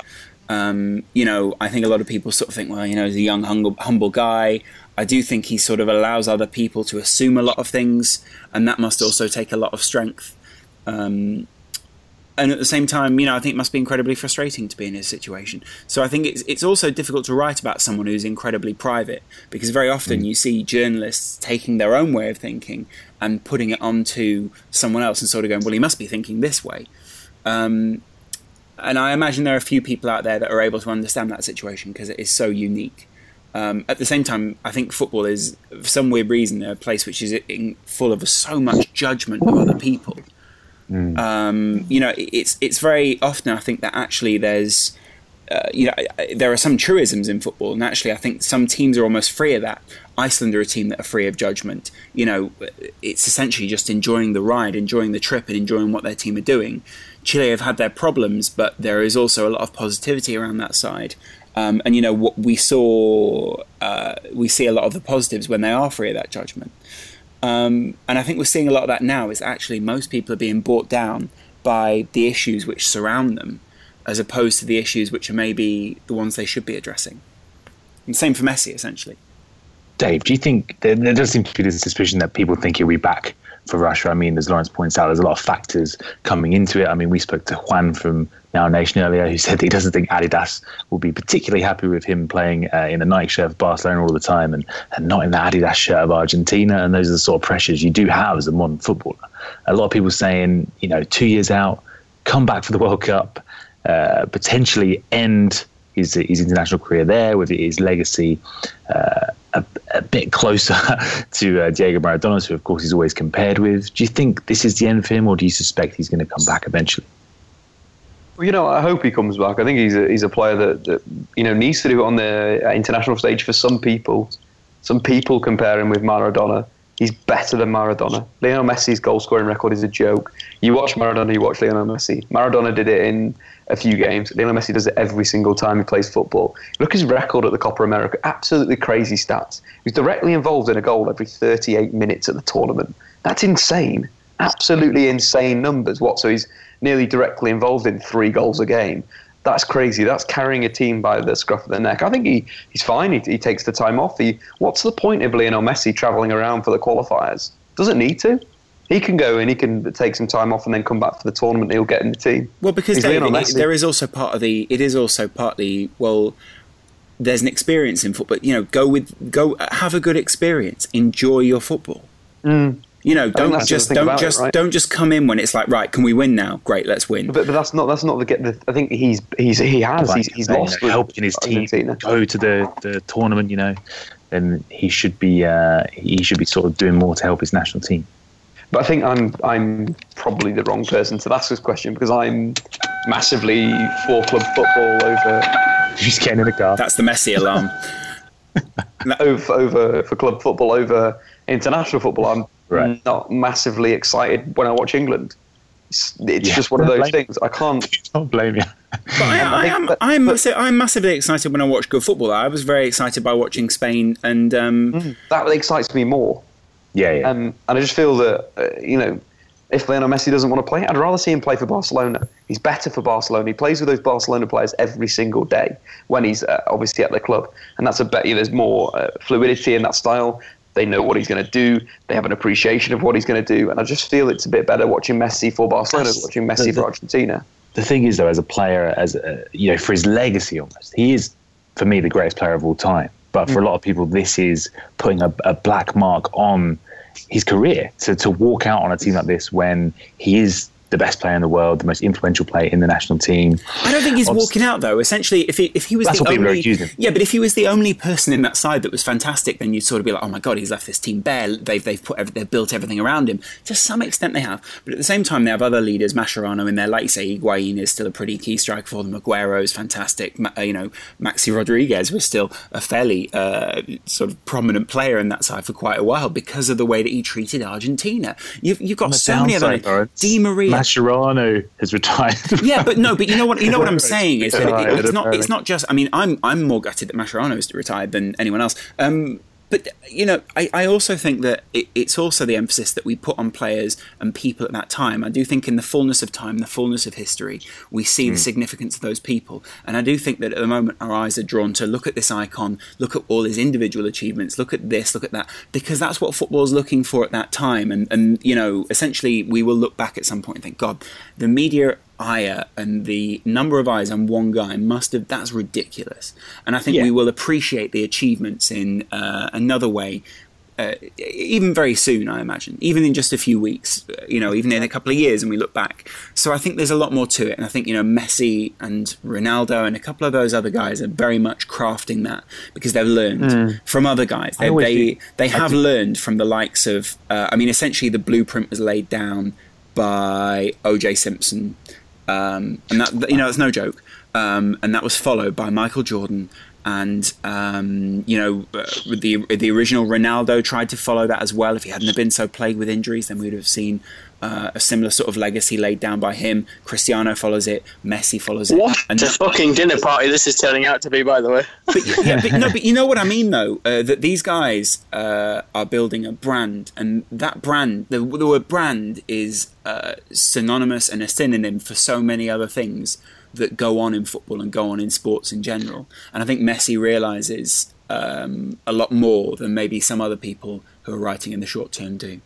You know, I think a lot of people sort of think, well, you know, he's a young, humble guy. I do think he sort of allows other people to assume a lot of things, and that must also take a lot of strength. And at the same time, you know, I think it must be incredibly frustrating to be in his situation. So I think it's also difficult to write about someone who's incredibly private, because very often you see journalists taking their own way of thinking and putting it onto someone else and sort of going, well, he must be thinking this way. And I imagine there are a few people out there that are able to understand that situation because it is so unique. At the same time, I think football is, for some weird reason, a place which is full of so much judgment of other people. You know, it's very often I think that actually there's, you know, there are some truisms in football, and actually I think some teams are almost free of that. Iceland are a team that are free of judgment. You know, it's essentially just enjoying the ride, enjoying the trip, and enjoying what their team are doing. Chile have had their problems, but there is also a lot of positivity around that side. And you know what we saw, we see a lot of the positives when they are free of that judgment. And I think we're seeing a lot of that now, is actually most people are being brought down by the issues which surround them, as opposed to the issues which are maybe the ones they should be addressing. And same for Messi, essentially. Dave, do you think there does seem to be the suspicion that people think he'll be back for Russia? I mean, as Lawrence points out, there's a lot of factors coming into it. I mean, we spoke to Juan from Now Nation earlier, who said that he doesn't think Adidas will be particularly happy with him playing in the Nike shirt of Barcelona all the time and not in the Adidas shirt of Argentina. And those are the sort of pressures you do have as a modern footballer. A lot of people saying, you know, 2 years out, come back for the World Cup, potentially end his international career there, with his legacy a bit closer to Diego Maradona's, who of course he's always compared with. Do you think this is the end for him, or do you suspect he's going to come back eventually? Well, you know, I hope he comes back. I think he's a player that you know, needs to do it on the international stage for some people. Some people compare him with Maradona. He's better than Maradona. Lionel Messi's goal-scoring record is a joke. You watch Maradona, you watch Lionel Messi. Maradona did it in a few games. Lionel Messi does it every single time he plays football. Look at his record at the Copa America. Absolutely crazy stats. He was directly involved in a goal every 38 minutes at the tournament. That's insane. Absolutely insane numbers. So he's nearly directly involved in 3 goals a game. That's crazy. That's carrying a team by the scruff of the neck. I think he's fine. He takes the time off. What's the point of Lionel Messi travelling around for the qualifiers? Doesn't need to. He can go and he can take some time off and then come back for the tournament. He'll get in the team. Well, because there is also part of the. It is also partly well. There's an experience in football. You know, go have a good experience. Enjoy your football. You know, don't just come in when it's like, right, can we win now? Great, let's win. But that's not the get. I think he's lost, you know, helping his team go to the tournament. You know, then he should be sort of doing more to help his national team. But I think I'm probably the wrong person to ask this question, because I'm massively for club football over. He's getting in the car. That's the Messi alarm. over for club football over international football. I'm not massively excited when I watch England. It's just one of those things. I can't. Don't blame you. But I'm massively excited when I watch good football. I was very excited by watching Spain, and that excites me more. Yeah. And I just feel that you know, if Lionel Messi doesn't want to play, I'd rather see him play for Barcelona. He's better for Barcelona. He plays with those Barcelona players every single day when he's obviously at the club, and that's a better. You know, there's more fluidity in that style. They know what he's going to do. They have an appreciation of what he's going to do. And I just feel it's a bit better watching Messi for Barcelona than watching Messi for Argentina. The thing is, though, as a player, you know, for his legacy almost, he is, for me, the greatest player of all time. But for a lot of people, this is putting a black mark on his career. So to walk out on a team like this when he is the best player in the world, the most influential player in the national team. I don't think he's walking out, though. Essentially, if he was the only, but if he was the only person in that side that was fantastic, then you'd sort of be like, oh my god, he's left this team bare. They've built everything around him. To some extent, they have, but at the same time, they have other leaders. Mascherano in there, like you say, Higuaín is still a pretty key striker for them. Aguero is fantastic. You know, Maxi Rodriguez was still a fairly sort of prominent player in that side for quite a while because of the way that he treated Argentina. You've got so many other. Di Maria. Mascherano has retired. Yeah, but you know what I'm saying is that it's not just. I mean, I'm more gutted that Mascherano is retired than anyone else. But, you know, I also think that it's also the emphasis that we put on players and people at that time. I do think in the fullness of time, the fullness of history, we see the significance of those people. And I do think that at the moment our eyes are drawn to look at this icon, look at all his individual achievements, look at this, look at that, because that's what football's looking for at that time. And you know, essentially we will look back at some point and think, God, the media ire and the number of eyes on one guy that's ridiculous. And I think we will appreciate the achievements in another way, even very soon, I imagine, even in just a few weeks, you know, even in a couple of years, and we look back. So I think there's a lot more to it. And I think, you know, Messi and Ronaldo and a couple of those other guys are very much crafting that because they've learned from other guys. They have learned from the likes of, I mean, essentially the blueprint was laid down by O.J. Simpson, and that, you know, it's no joke, and that was followed by Michael Jordan, and you know, the original Ronaldo tried to follow that as well. If he hadn't been so plagued with injuries, then we would have seen a similar sort of legacy laid down by him. Cristiano follows it, Messi follows it. What a fucking dinner party this is turning out to be, by the way. But you know what I mean, though, that these guys are building a brand, and that brand, the word brand is synonymous and a synonym for so many other things that go on in football and go on in sports in general. And I think Messi realises a lot more than maybe some other people who are writing in the short term do.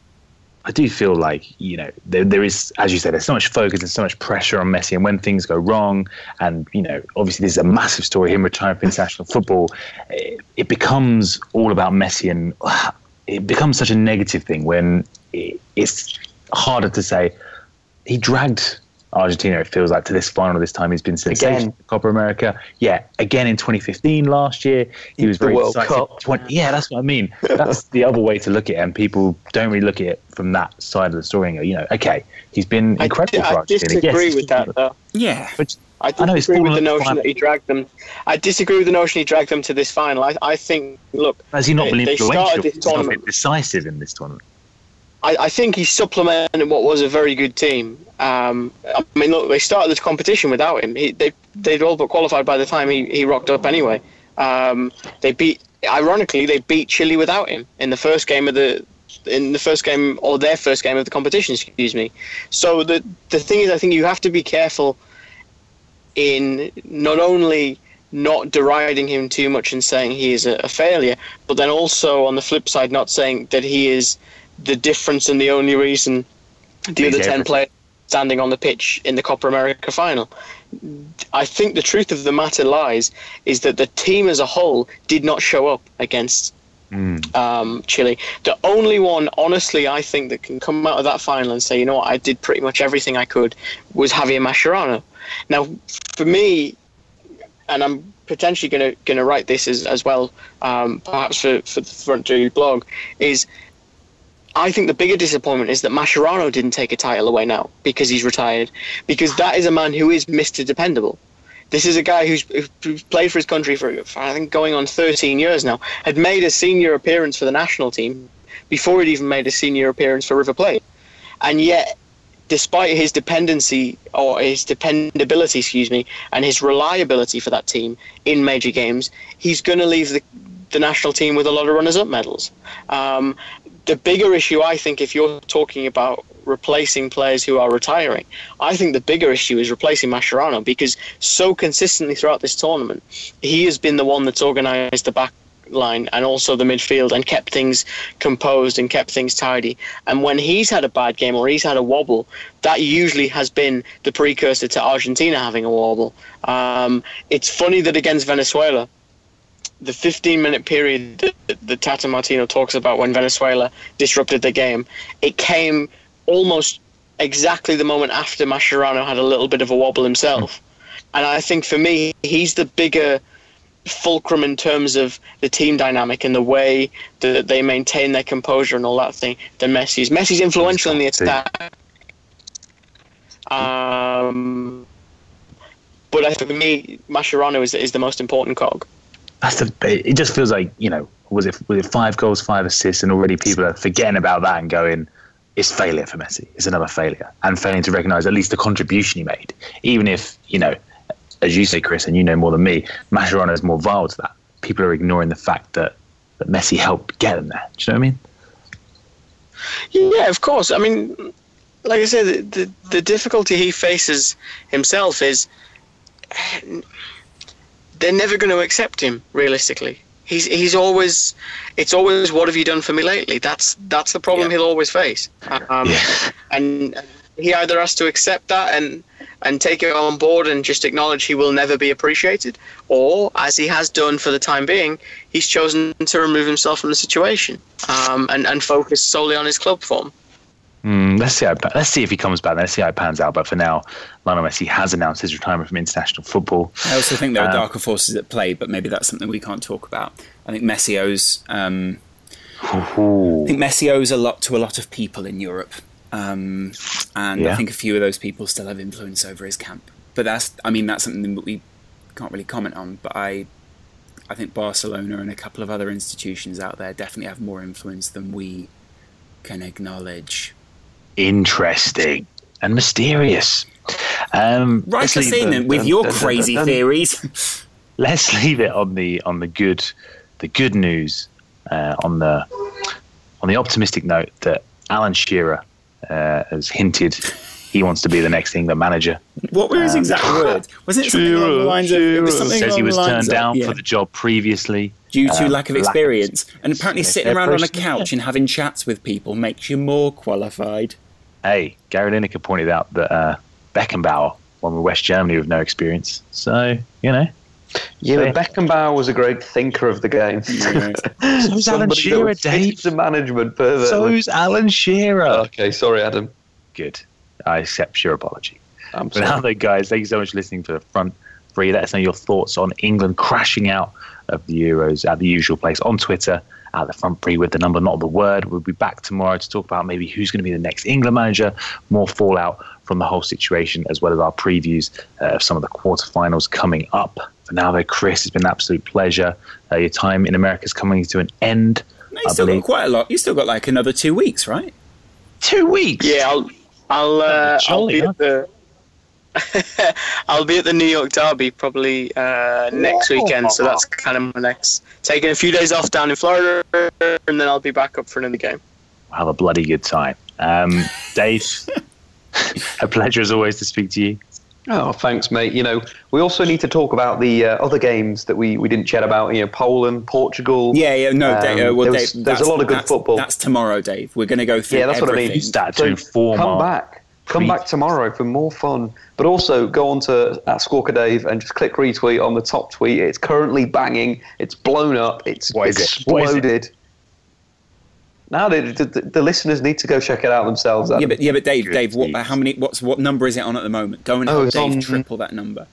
I do feel like, you know, there is, as you said, there's so much focus and so much pressure on Messi, and when things go wrong, and, you know, obviously this is a massive story, him retiring from international football, it becomes all about Messi, and it becomes such a negative thing when it's harder to say he dragged Argentina, it feels like, to this final this time. He's been sensational. Copa America, again in 2015 last year. He was very excited. Yeah, that's what I mean. That's the other way to look at it, and people don't really look at it from that side of the story and go, you know, okay, he's been incredible for Argentina. I disagree with that, though. Yeah. I disagree with the notion that he dragged them. I disagree with the notion he dragged them to this final. I think, look, has he not been influential? He's not been decisive in this tournament. I think he supplemented what was a very good team. I mean, look, they started this competition without him. They'd all but qualified by the time he rocked up anyway. Ironically, they beat Chile without him in the first game of their first game of the competition, excuse me. So the thing is, I think you have to be careful in not only not deriding him too much and saying he is a failure, but then also on the flip side, not saying that he is the difference and the only reason the other 10 players standing on the pitch in the Copa America final. I think the truth of the matter is that the team as a whole did not show up against Chile. The only one, honestly, I think that can come out of that final and say, you know what, I did pretty much everything I could, was Javier Mascherano. Now, for me, and I'm potentially going to write this as well, perhaps for the Front Two blog, is I think the bigger disappointment is that Mascherano didn't take a title away now because he's retired, because that is a man who is Mr. Dependable. This is a guy who's played for his country for I think going on 13 years now, had made a senior appearance for the national team before he'd even made a senior appearance for River Plate. And yet, despite his dependability, and his reliability for that team in major games, he's going to leave the national team with a lot of runners-up medals. The bigger issue, I think, if you're talking about replacing players who are retiring, I think the bigger issue is replacing Mascherano, because so consistently throughout this tournament, he has been the one that's organised the back line and also the midfield and kept things composed and kept things tidy. And when he's had a bad game or he's had a wobble, that usually has been the precursor to Argentina having a wobble. It's funny that against Venezuela, the 15-minute period that Tata Martino talks about when Venezuela disrupted the game, it came almost exactly the moment after Mascherano had a little bit of a wobble himself. And I think for me, he's the bigger fulcrum in terms of the team dynamic and the way that they maintain their composure and all that thing than Messi's. Messi's influential in the attack. But I think for me, Mascherano is the most important cog. It just feels like, you know, was it 5 goals, 5 assists, and already people are forgetting about that and going, it's failure for Messi. It's another failure, and failing to recognise at least the contribution he made. Even if, you know, as you say, Chris, and you know more than me, Mascherano is more vile to that. People are ignoring the fact that that Messi helped get him there. Do you know what I mean? Yeah, of course. I mean, like I said, the difficulty he faces himself is they're never going to accept him realistically. He's always, it's always, what have you done for me lately? That's the problem he'll always face. And he either has to accept that and take it on board and just acknowledge he will never be appreciated, or, as he has done for the time being, he's chosen to remove himself from the situation and focus solely on his club form. Let's see if he comes back. Let's see how it pans out. But for now, Lionel Messi has announced his retirement from international football. I also think there are darker forces at play, but maybe that's something we can't talk about. I think Messi owes a lot to a lot of people in Europe. I think a few of those people still have influence over his camp. But that's something that we can't really comment on. But I think Barcelona and a couple of other institutions out there definitely have more influence than we can acknowledge. Interesting and mysterious. Right, Christine, with your crazy theories. Let's leave it on the good news, on the optimistic note that Alan Shearer has hinted he wants to be the next England manager. What were his exact words? Was it something along the lines of? It was something. Says he was turned down for the job previously due to lack of experience, and apparently sitting around on a couch and having chats with people makes you more qualified. Hey, Gary Lineker pointed out that Beckenbauer won with West Germany with no experience, so you know. Yeah, but Beckenbauer was a great thinker of the game. So was Alan Shearer, Dave. Management pervert. So is Alan Shearer. Okay, sorry, Adam. Good. I accept your apology. But now, though, guys, thank you so much for listening to The Front Three. Let us know your thoughts on England crashing out of the Euros at the usual place on Twitter at The Front Three with the number, not the word. We'll be back tomorrow to talk about maybe who's going to be the next England manager, more fallout from the whole situation, as well as our previews of some of the quarterfinals coming up. For now, though, Chris, it's been an absolute pleasure. Your time in America is coming to an end. No, you've still got quite a lot. You've still got like another 2 weeks, right? 2 weeks? Yeah, I'll be at the New York Derby probably next weekend. So that's kind of my next. Taking a few days off down in Florida, and then I'll be back up for another game. We'll have a bloody good time, Dave. A pleasure as always to speak to you. Oh, thanks, mate. You know, we also need to talk about the other games that we didn't chat about. You know, Poland, Portugal. Yeah. No, Dave. Dave, there's a lot of good football. That's tomorrow, Dave. We're going to go through. Yeah, that's everything. What I mean. Come back tomorrow for more fun. But also go on to @SquawkerDave and just click retweet on the top tweet. It's currently banging. It's blown up. It's exploded. Now the listeners need to go check it out themselves. Adam. Yeah, but Dave, what number is it on at the moment? Go and help Dave triple that number.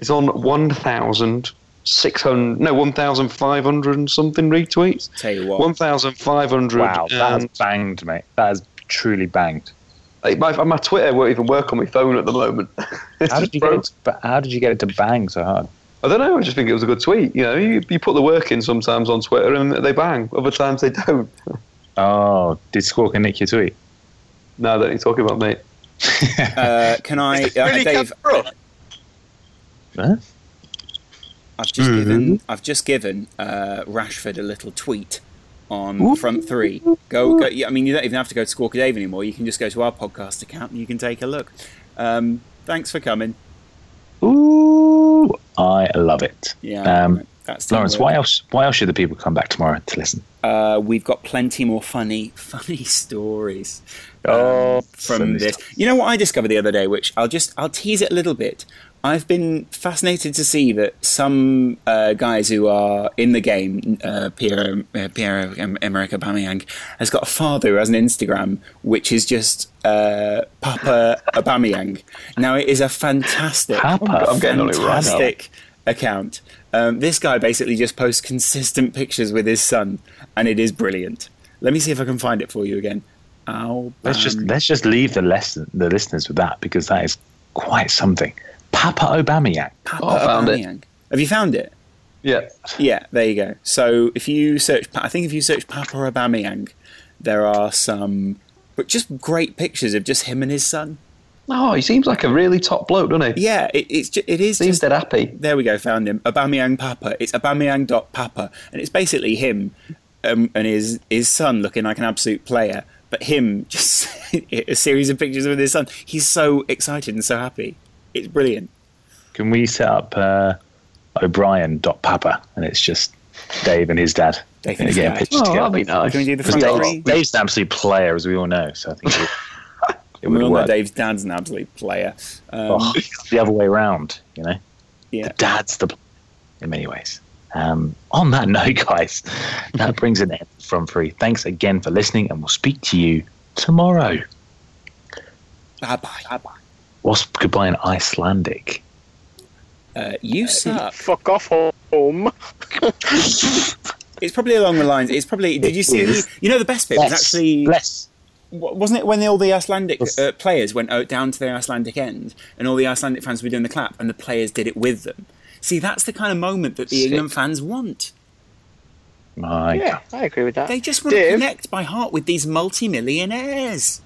It's on 1,500 and something retweets. Tell you what, 1,500. Wow, that's banged, mate. That is truly banged. Like my Twitter won't even work on my phone at the moment. How did you get it to bang so hard? I don't know. I just think it was a good tweet. You know, you put the work in sometimes on Twitter and they bang. Other times they don't. Oh, did Squawker nick your tweet? No, that you're talking about, mate. Can I, Dave? Huh? I've just given Rashford a little tweet on Ooh. Front Three. Go. I mean, you don't even have to go to Squawker Dave anymore. You can just go to our podcast account and you can take a look. Thanks for coming. Ooh, I love it. Yeah. Lawrence, why else should the people come back tomorrow to listen? We've got plenty more funny stories from this. You know what I discovered the other day, which I'll tease it a little bit. I've been fascinated to see that some guys who are in the game, Pierre-Emerick Aubameyang, has got a father who has an Instagram, which is just Papa Aubameyang. Now, it is a fantastic account. This guy basically just posts consistent pictures with his son, and it is brilliant. Let me see if I can find it for you again. Let's just leave the listeners with that, because that is quite something. Papa Aubameyang. I found it. Have you found it? Yeah. Yeah, there you go. So if you search Papa Aubameyang, there are some, but just great pictures of just him and his son. No, he seems like a really top bloke, doesn't he? Yeah, it is. Seems dead happy. There we go, found him. Aubameyang Papa. It's Aubameyang.Papa. And it's basically him and his son looking like an absolute player. But him, just a series of pictures with his son. He's so excited and so happy. It's brilliant. Can we set up O'Brien.Papa? And it's just Dave and his dad. Dave and his dad. Together. That'd be nice. Can we do the front three? Dave's an absolute player, as we all know. So I think... We all know Dave's dad's an absolute player. The other way around, you know? Yeah. The dad's the player in many ways. On that note, guys, that brings an end from Free. Thanks again for listening, and we'll speak to you tomorrow. Bye-bye. Bye-bye. What's goodbye in Icelandic? You suck. Fuck off home. It's probably along the lines. It's probably... Did you see... You know, the best bit was actually... Wasn't it when all the Icelandic players went down to their Icelandic end and all the Icelandic fans were doing the clap and the players did it with them? See, that's the kind of moment that the England fans want. Yeah, I agree with that. They just want to connect by heart with these multi-millionaires.